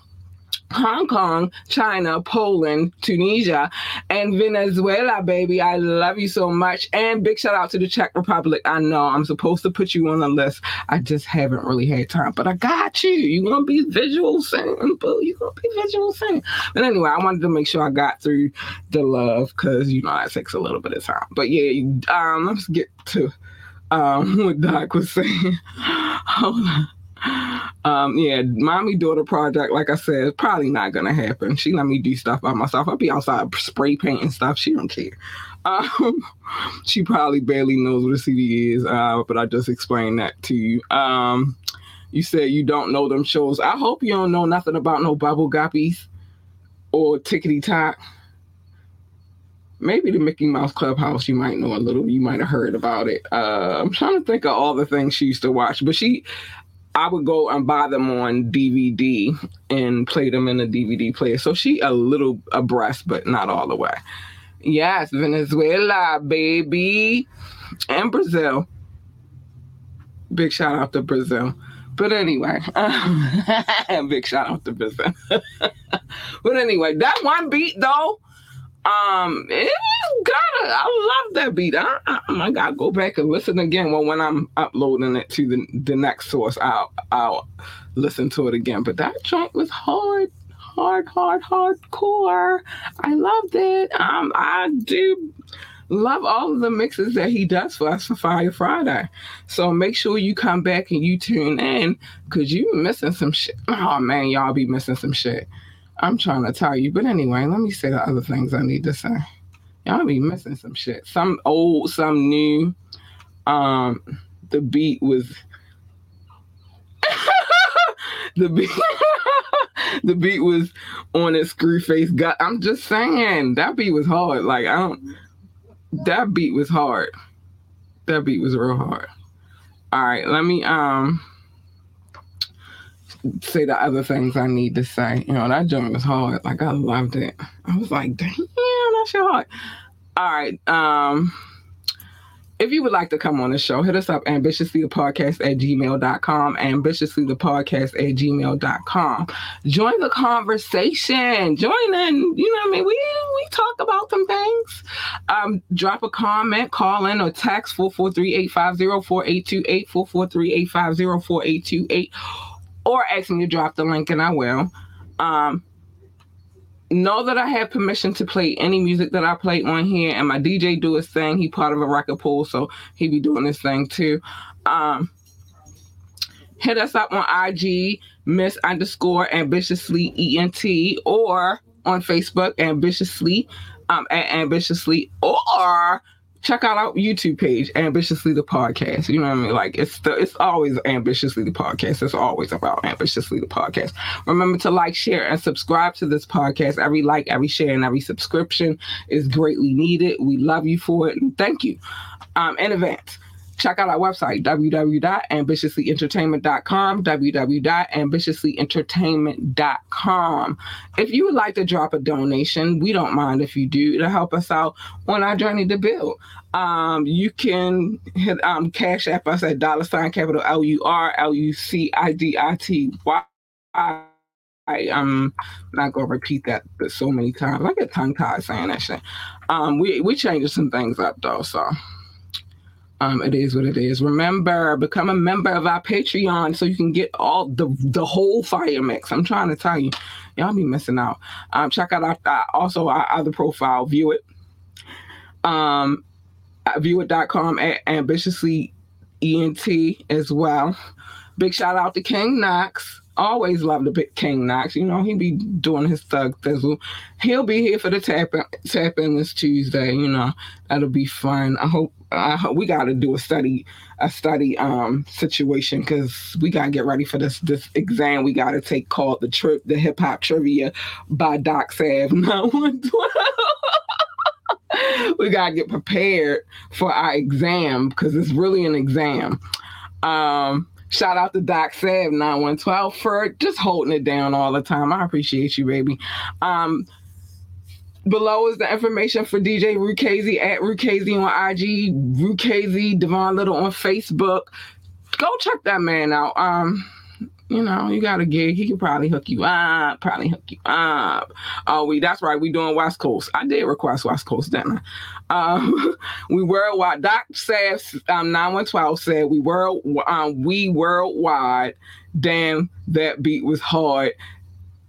Hong Kong, China, Poland, Tunisia, and Venezuela, baby. I love you so much. And big shout out to the Czech Republic. I know I'm supposed to put you on the list. I just haven't really had time, but I got you. You're going to be visual singing, boo. You're going to be visual singing. But anyway, I wanted to make sure I got through the love because, you know, that takes a little bit of time. But yeah, let's get to what Doc was saying. Hold on. Yeah, mommy daughter project, like I said, is probably not gonna happen. She let me do stuff by myself. I'll be outside spray painting stuff. She don't care. She probably barely knows what a CD is, but I just explained that to you. You said you don't know them shows. I hope you don't know nothing about no Bubble Guppies or Tickety Tock. Maybe the Mickey Mouse Clubhouse, you might know a little. You might have heard about it. I'm trying to think of all the things she used to watch, but I would go and buy them on DVD and play them in a DVD player. So she a little abreast, but not all the way. Yes, Venezuela, baby. And Brazil. Big shout out to Brazil. But anyway, big shout out to Brazil. But anyway, that one beat, though, I love that beat. I gotta go back and listen again. Well, when I'm uploading it to the next source, I'll listen to it again. But that joint was hardcore. I loved it. I do love all of the mixes that he does for us for Fire Friday. So make sure you come back and you tune in because you missing some shit. Oh man, y'all be missing some shit. I'm trying to tell you. But anyway, let me say the other things I need to say. Y'all be missing some shit. Some old, some new. The beat was... the beat was on its screw face. God, I'm just saying, that beat was hard. Like, I don't... That beat was hard. That beat was real hard. All right, let me... say the other things I need to say. You know, that joint was hard. Like, I loved it. I was like, damn, that shit hard. All right. If you would like to come on the show, hit us up, ambitiouslythepodcast@gmail.com, ambitiouslythepodcast@gmail.com. Join the conversation. Join in. You know what I mean? We talk about some things. Drop a comment, call in, or text 443-850-4828, 443-850-4828. Or ask me to drop the link, and I will. know that I had permission to play any music that I play on here, and my DJ do his thing. He part of a record pool, so he be doing his thing too. Hit us up on IG, Miss_Ambitiously ENT, or on Facebook, Ambitiously, at Ambitiously, or check out our YouTube page, Ambitiously the Podcast. You know what I mean? Like, it's always Ambitiously the Podcast. It's always about Ambitiously the Podcast. Remember to like, share, and subscribe to this podcast. Every like, every share, and every subscription is greatly needed. We love you for it, and thank you in advance. Check out our website, www.ambitiouslyentertainment.com, www.ambitiouslyentertainment.com. If you would like to drop a donation, we don't mind if you do. It'll help us out on our journey to build. You can hit Cash App us at $LUCIDITY. I'm not going to repeat that so many times. I get tongue-tied saying that shit. We're changing some things up, though, so... it is what it is. Remember, become a member of our Patreon so you can get all the whole fire mix. I'm trying to tell you, y'all be missing out. Check out our other profile, View It. Viewit.com at Ambitiously ENT as well. Big shout out to King Knox. Always love the King Knox. You know, he be doing his thug thizzle. He'll be here for the tap in this Tuesday. You know, that'll be fun. I hope we got to do a study situation, because we got to get ready for this exam we got to take called the Hip Hop Trivia by Doc Sav912. We got to get prepared for our exam, because it's really an exam. Shout out to Doc Sav912 for just holding it down all the time. I appreciate you, baby. Below is the information for DJ Rukezi at Rukezi on IG, Rukezi Devon Little on Facebook. Go check that man out. You know, you got a gig. He can probably hook you up. Oh, that's right. We doing West Coast. I did request West Coast, didn't I? We worldwide. Doc Sav 912 said we worldwide. Damn, that beat was hard.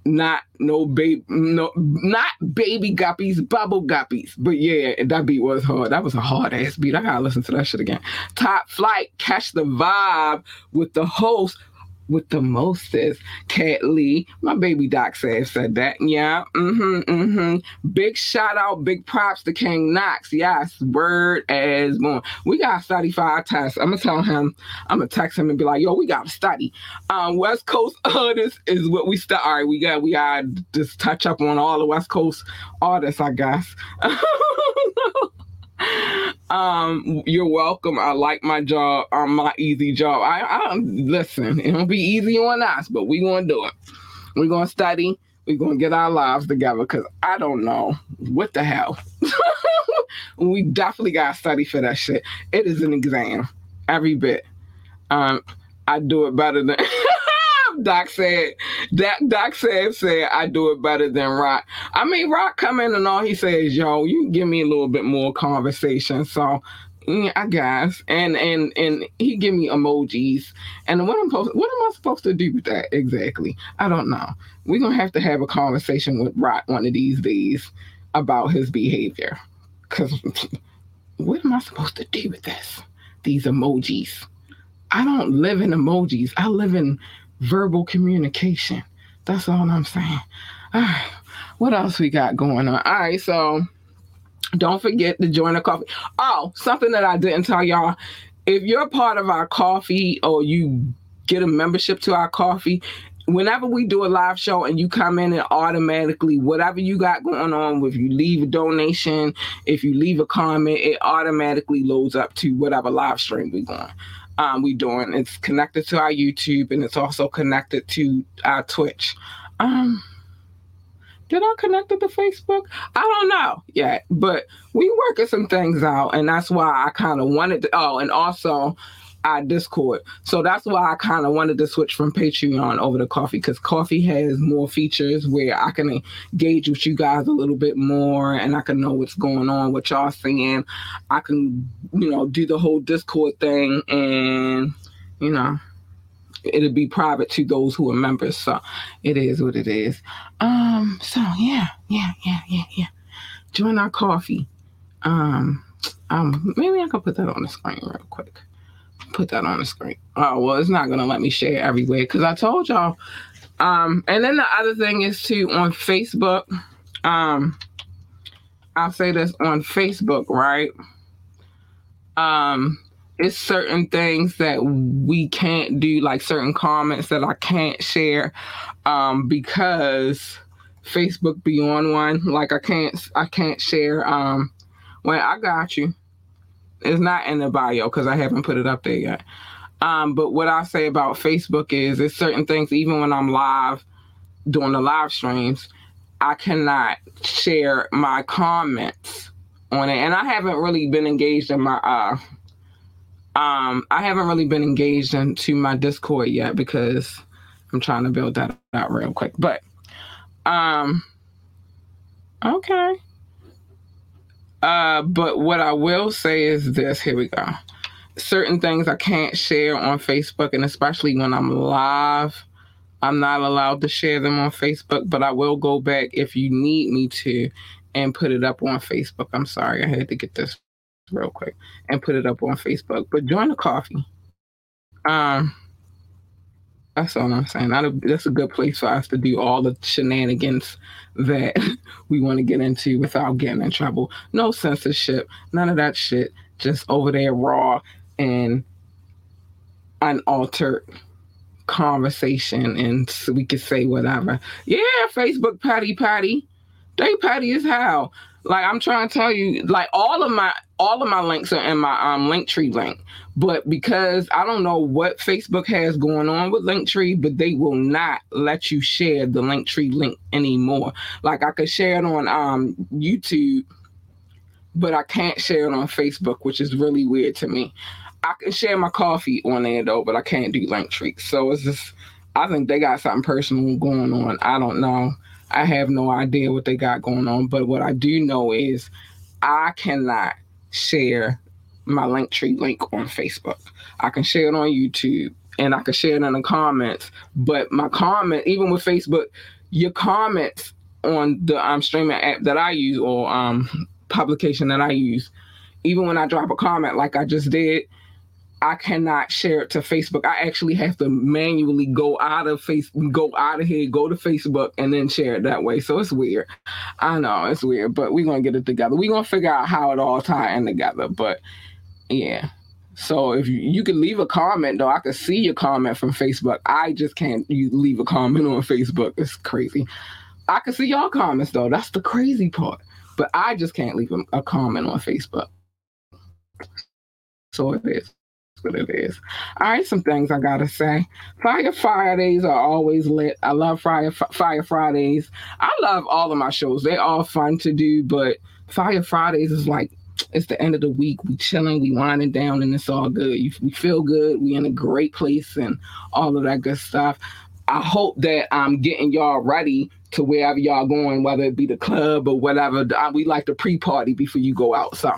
Not Baby Guppies, Bubble Guppies. But yeah, that beat was hard. That was a hard ass beat. I gotta listen to that shit again. Top Flight, Catch the Vibe with the host. With the mostest, Kat Lee. My baby Doc said that. Yeah. Big shout out, big props to King Knox. Yes, word as born. We got to study for our tests. I'm going to text him and be like, yo, we got to study. West Coast artists is what we study. All right, we got to just touch up on all the West Coast artists, I guess. You're welcome. I like my job, my easy job. I listen, it won't be easy on us, but we're going to do it. We're going to study. We're going to get our lives together, because I don't know what the hell. We definitely got to study for that shit. It is an exam, every bit. I do it better than... Doc said I do it better than Rock. I mean, Rock come in and all he says, yo, you give me a little bit more conversation. So yeah, I guess. And he give me emojis. And what am I supposed to do with that exactly? I don't know. We're gonna have to have a conversation with Rock one of these days about his behavior. 'Cause what am I supposed to do with this? These emojis. I don't live in emojis. I live in verbal communication. That's all I'm saying. All right. What else we got going on? All right. So don't forget to join the coffee. Oh, something that I didn't tell y'all. If you're part of our coffee or you get a membership to our coffee, whenever we do a live show and you come in and automatically, whatever you got going on, if you leave a donation, if you leave a comment, it automatically loads up to whatever live stream we're going. We doing. It's connected to our YouTube, and it's also connected to our Twitch. Did I connect it to Facebook? I don't know yet, but we working some things out, and that's why I kind of wanted to, and also our Discord. So that's why I kind of wanted to switch from Patreon over to Coffee, because Coffee has more features where I can engage with you guys a little bit more, and I can know what's going on, what y'all saying. I can, you know, do the whole Discord thing, and, you know, it'll be private to those who are members. So it is what it is. So yeah. Join our coffee. Maybe I can put that on the screen real quick. Put that on the screen. Oh, well, it's not going to let me share everywhere because I told y'all. And then the other thing is too, on Facebook, I'll say this on Facebook, right? It's certain things that we can't do, like certain comments that I can't share, because Facebook be on one. Like I can't share. Well, I got you. It's not in the bio because I haven't put it up there yet. But what I say about Facebook is there's certain things, even when I'm live, doing the live streams, I cannot share my comments on it. And I haven't really been engaged in my, I haven't really been engaged into my Discord yet because I'm trying to build that out real quick. But, okay. But what I will say is this, here we go. Certain things I can't share on Facebook, and especially when I'm live, I'm not allowed to share them on Facebook, but I will go back if you need me to and put it up on Facebook. I'm sorry, I had to get this real quick and put it up on Facebook. But join the coffee. That's all I'm saying. That's a good place for us to do all the shenanigans that we want to get into without getting in trouble. No censorship, none of that shit. Just over there raw and unaltered conversation, and so we could say whatever. Yeah, Facebook patty. They patty as hell. Like I'm trying to tell you, like all of my links are in my Linktree link. But because I don't know what Facebook has going on with Linktree, but they will not let you share the Linktree link anymore. Like I could share it on YouTube, but I can't share it on Facebook, which is really weird to me. I can share my coffee on there, though, but I can't do Linktree. So it's just, I think they got something personal going on. I don't know. I have no idea what they got going on. But what I do know is I cannot share my Linktree link on Facebook. I can share it on YouTube, and I can share it in the comments. But my comment, even with Facebook, your comments on the streaming app that I use or publication that I use, even when I drop a comment like I just did, I cannot share it to Facebook. I actually have to manually go out of here, go to Facebook, and then share it that way. So it's weird. I know it's weird, but we're gonna get it together. We're gonna figure out how it all ties in together. But yeah. So if you can leave a comment, though, I can see your comment from Facebook. I just can't leave a comment on Facebook. It's crazy. I can see y'all comments though. That's the crazy part. But I just can't leave a comment on Facebook. So it is what it is. All right, some things I got to say. Fire Fridays are always lit. I love Fire Fridays. I love all of my shows. They're all fun to do, but Fire Fridays is like, it's the end of the week. We chilling, we winding down, and it's all good. We feel good. We in a great place and all of that good stuff. I hope that I'm getting y'all ready to wherever y'all going, whether it be the club or whatever. We like to pre-party before you go out. So,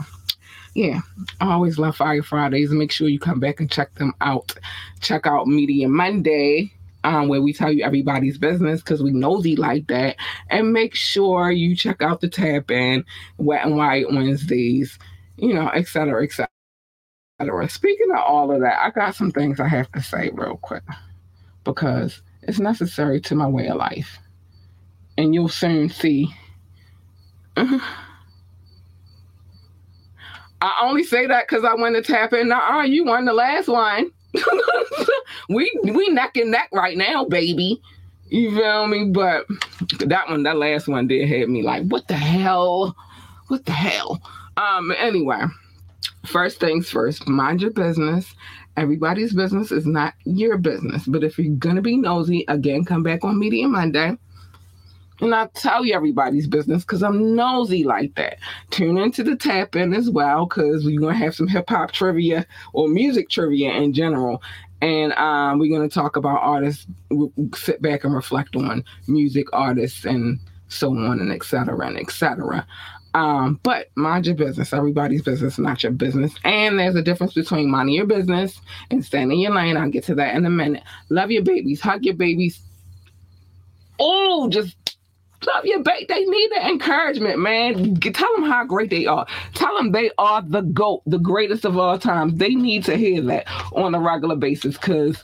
yeah, I always love Fire Fridays. Make sure you come back and check them out. Check out Media Monday, where we tell you everybody's business because we nosy like that. And make sure you check out the Tap In, Wet and White Wednesdays, you know, et cetera, et cetera. Speaking of all of that, I got some things I have to say real quick because it's necessary to my way of life. And you'll soon see. I only say that because I want to tap in. Nuh-uh, you won the last one. we neck and neck right now, baby. You feel me? But that last one did hit me like, what the hell? What the hell? Anyway, first things first, mind your business. Everybody's business is not your business. But if you're going to be nosy, again, come back on Media Monday. And I tell you everybody's business because I'm nosy like that. Tune into the Tap In as well because we're going to have some hip-hop trivia or music trivia in general. And we're going to talk about artists, we'll sit back and reflect on music artists and so on and et cetera, and et cetera. But mind your business. Everybody's business, not your business. And there's a difference between minding your business and standing in your lane. I'll get to that in a minute. Love your babies. Hug your babies. Oh, just love your baby. They need the encouragement, man. Tell them how great they are. Tell them they are the GOAT, the greatest of all time. They need to hear that on a regular basis, because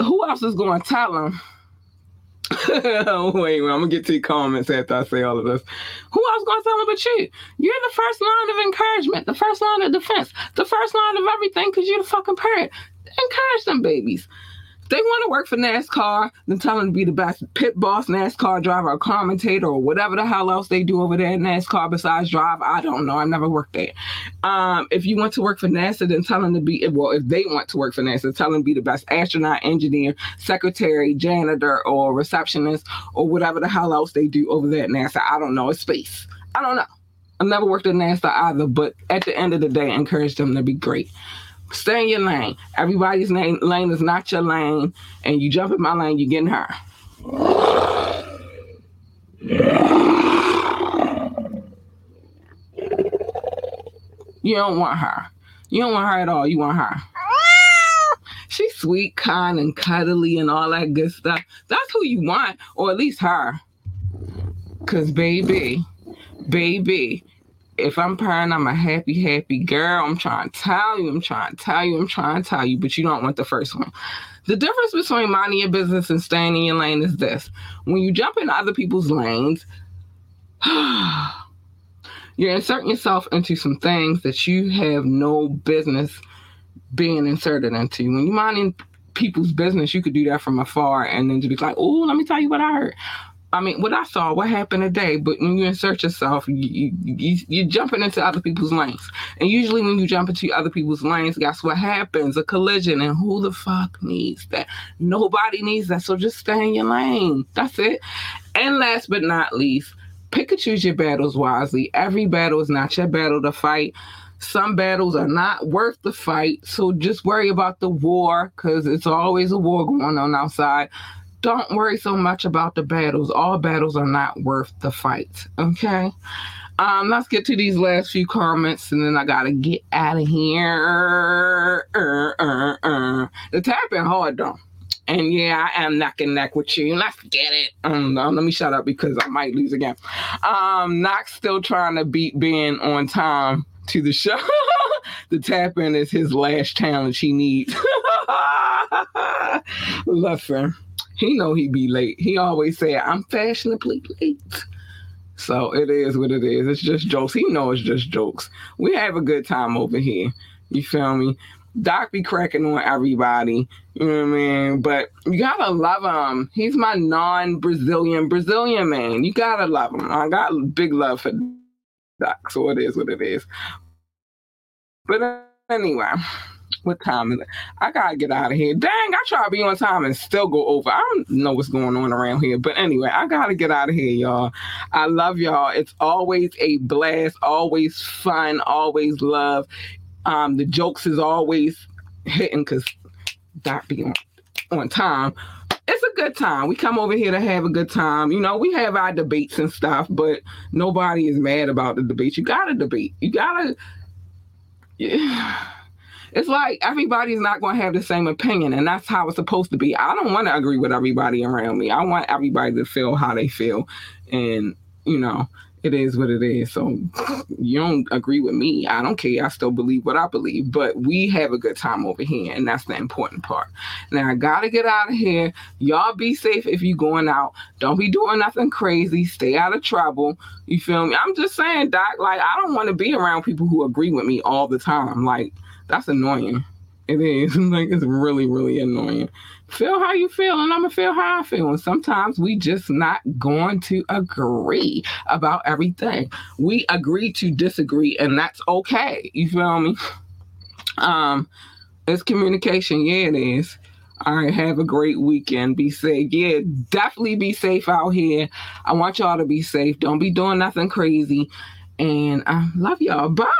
who else is going to tell them? Wait, I'm going to get to your comments after I say all of this. Who else going to tell them but you? You're the first line of encouragement, the first line of defense, the first line of everything, because you're the fucking parent. Encourage them babies. They want to work for NASCAR, then tell them to be the best pit boss, NASCAR driver, or commentator, or whatever the hell else they do over there at NASCAR besides drive. I don't know. I never worked there. If you want to work for NASA, then tell them to be, well, if they want to work for NASA, tell them to be the best astronaut, engineer, secretary, janitor, or receptionist, or whatever the hell else they do over there at NASA. I don't know. It's space. I don't know. I never worked at NASA either, but at the end of the day, encourage them to be great. Stay in your lane. Everybody's lane is not your lane. And you jump in my lane, you're getting hurt. You don't want her. You don't want her at all. You want her. She's sweet, kind, and cuddly and all that good stuff. That's who you want, or at least her. Because baby. If I'm purring, I'm a happy girl. I'm trying to tell you, but you don't want the first one. The difference between minding your business and staying in your lane is this. When you jump into other people's lanes, you're inserting yourself into some things that you have no business being inserted into. When you're minding people's business, you could do that from afar and then just be like, oh, let me tell you what I heard. I mean, what I saw, what happened today, but when you insert yourself, you're jumping into other people's lanes. And usually when you jump into other people's lanes, guess what happens? A collision. And who the fuck needs that? Nobody needs that. So just stay in your lane. That's it. And last but not least, pick and choose your battles wisely. Every battle is not your battle to fight. Some battles are not worth the fight. So just worry about the war, because it's always a war going on outside. Don't worry so much about the battles. All battles are not worth the fight, okay? Let's get to these last few comments, and then I got to get out of here. The tapping hard, though. And, yeah, I am neck and neck with you. Let's get it. Let me shut up because I might lose again. Knox still trying to beat Ben on time to the show. The tapping is his last challenge he needs. Listen. He know he be late. He always said, I'm fashionably late. So it is what it is. It's just jokes. He knows it's just jokes. We have a good time over here. You feel me? Doc be cracking on everybody. You know what I mean? But you got to love him. He's my non-Brazilian man. You got to love him. I got big love for Doc. So it is what it is. But anyway. What time is it? I gotta get out of here. Dang, I try to be on time and still go over. I don't know what's going on around here. But anyway, I gotta get out of here, y'all. I love y'all. It's always a blast, always fun, always love. The jokes is always hitting because Doc be on time. It's a good time. We come over here to have a good time. You know, we have our debates and stuff, but nobody is mad about the debate. You gotta debate. You gotta... Yeah. It's like everybody's not going to have the same opinion, and that's how it's supposed to be. I don't want to agree with everybody around me. I want everybody to feel how they feel, and, you know, it is what it is. So you don't agree with me. I don't care. I still believe what I believe, but we have a good time over here, and that's the important part. Now, I got to get out of here. Y'all be safe if you going out. Don't be doing nothing crazy. Stay out of trouble. You feel me? I'm just saying, Doc, like, I don't want to be around people who agree with me all the time, like, that's annoying. It is. Like, it's really, really annoying. Feel how you feel, and I'm going to feel how I feel. And sometimes we just not going to agree about everything. We agree to disagree, and that's okay. You feel me? It's communication. Yeah, it is. All right, have a great weekend. Be safe. Yeah, definitely be safe out here. I want y'all to be safe. Don't be doing nothing crazy. And I love y'all. Bye.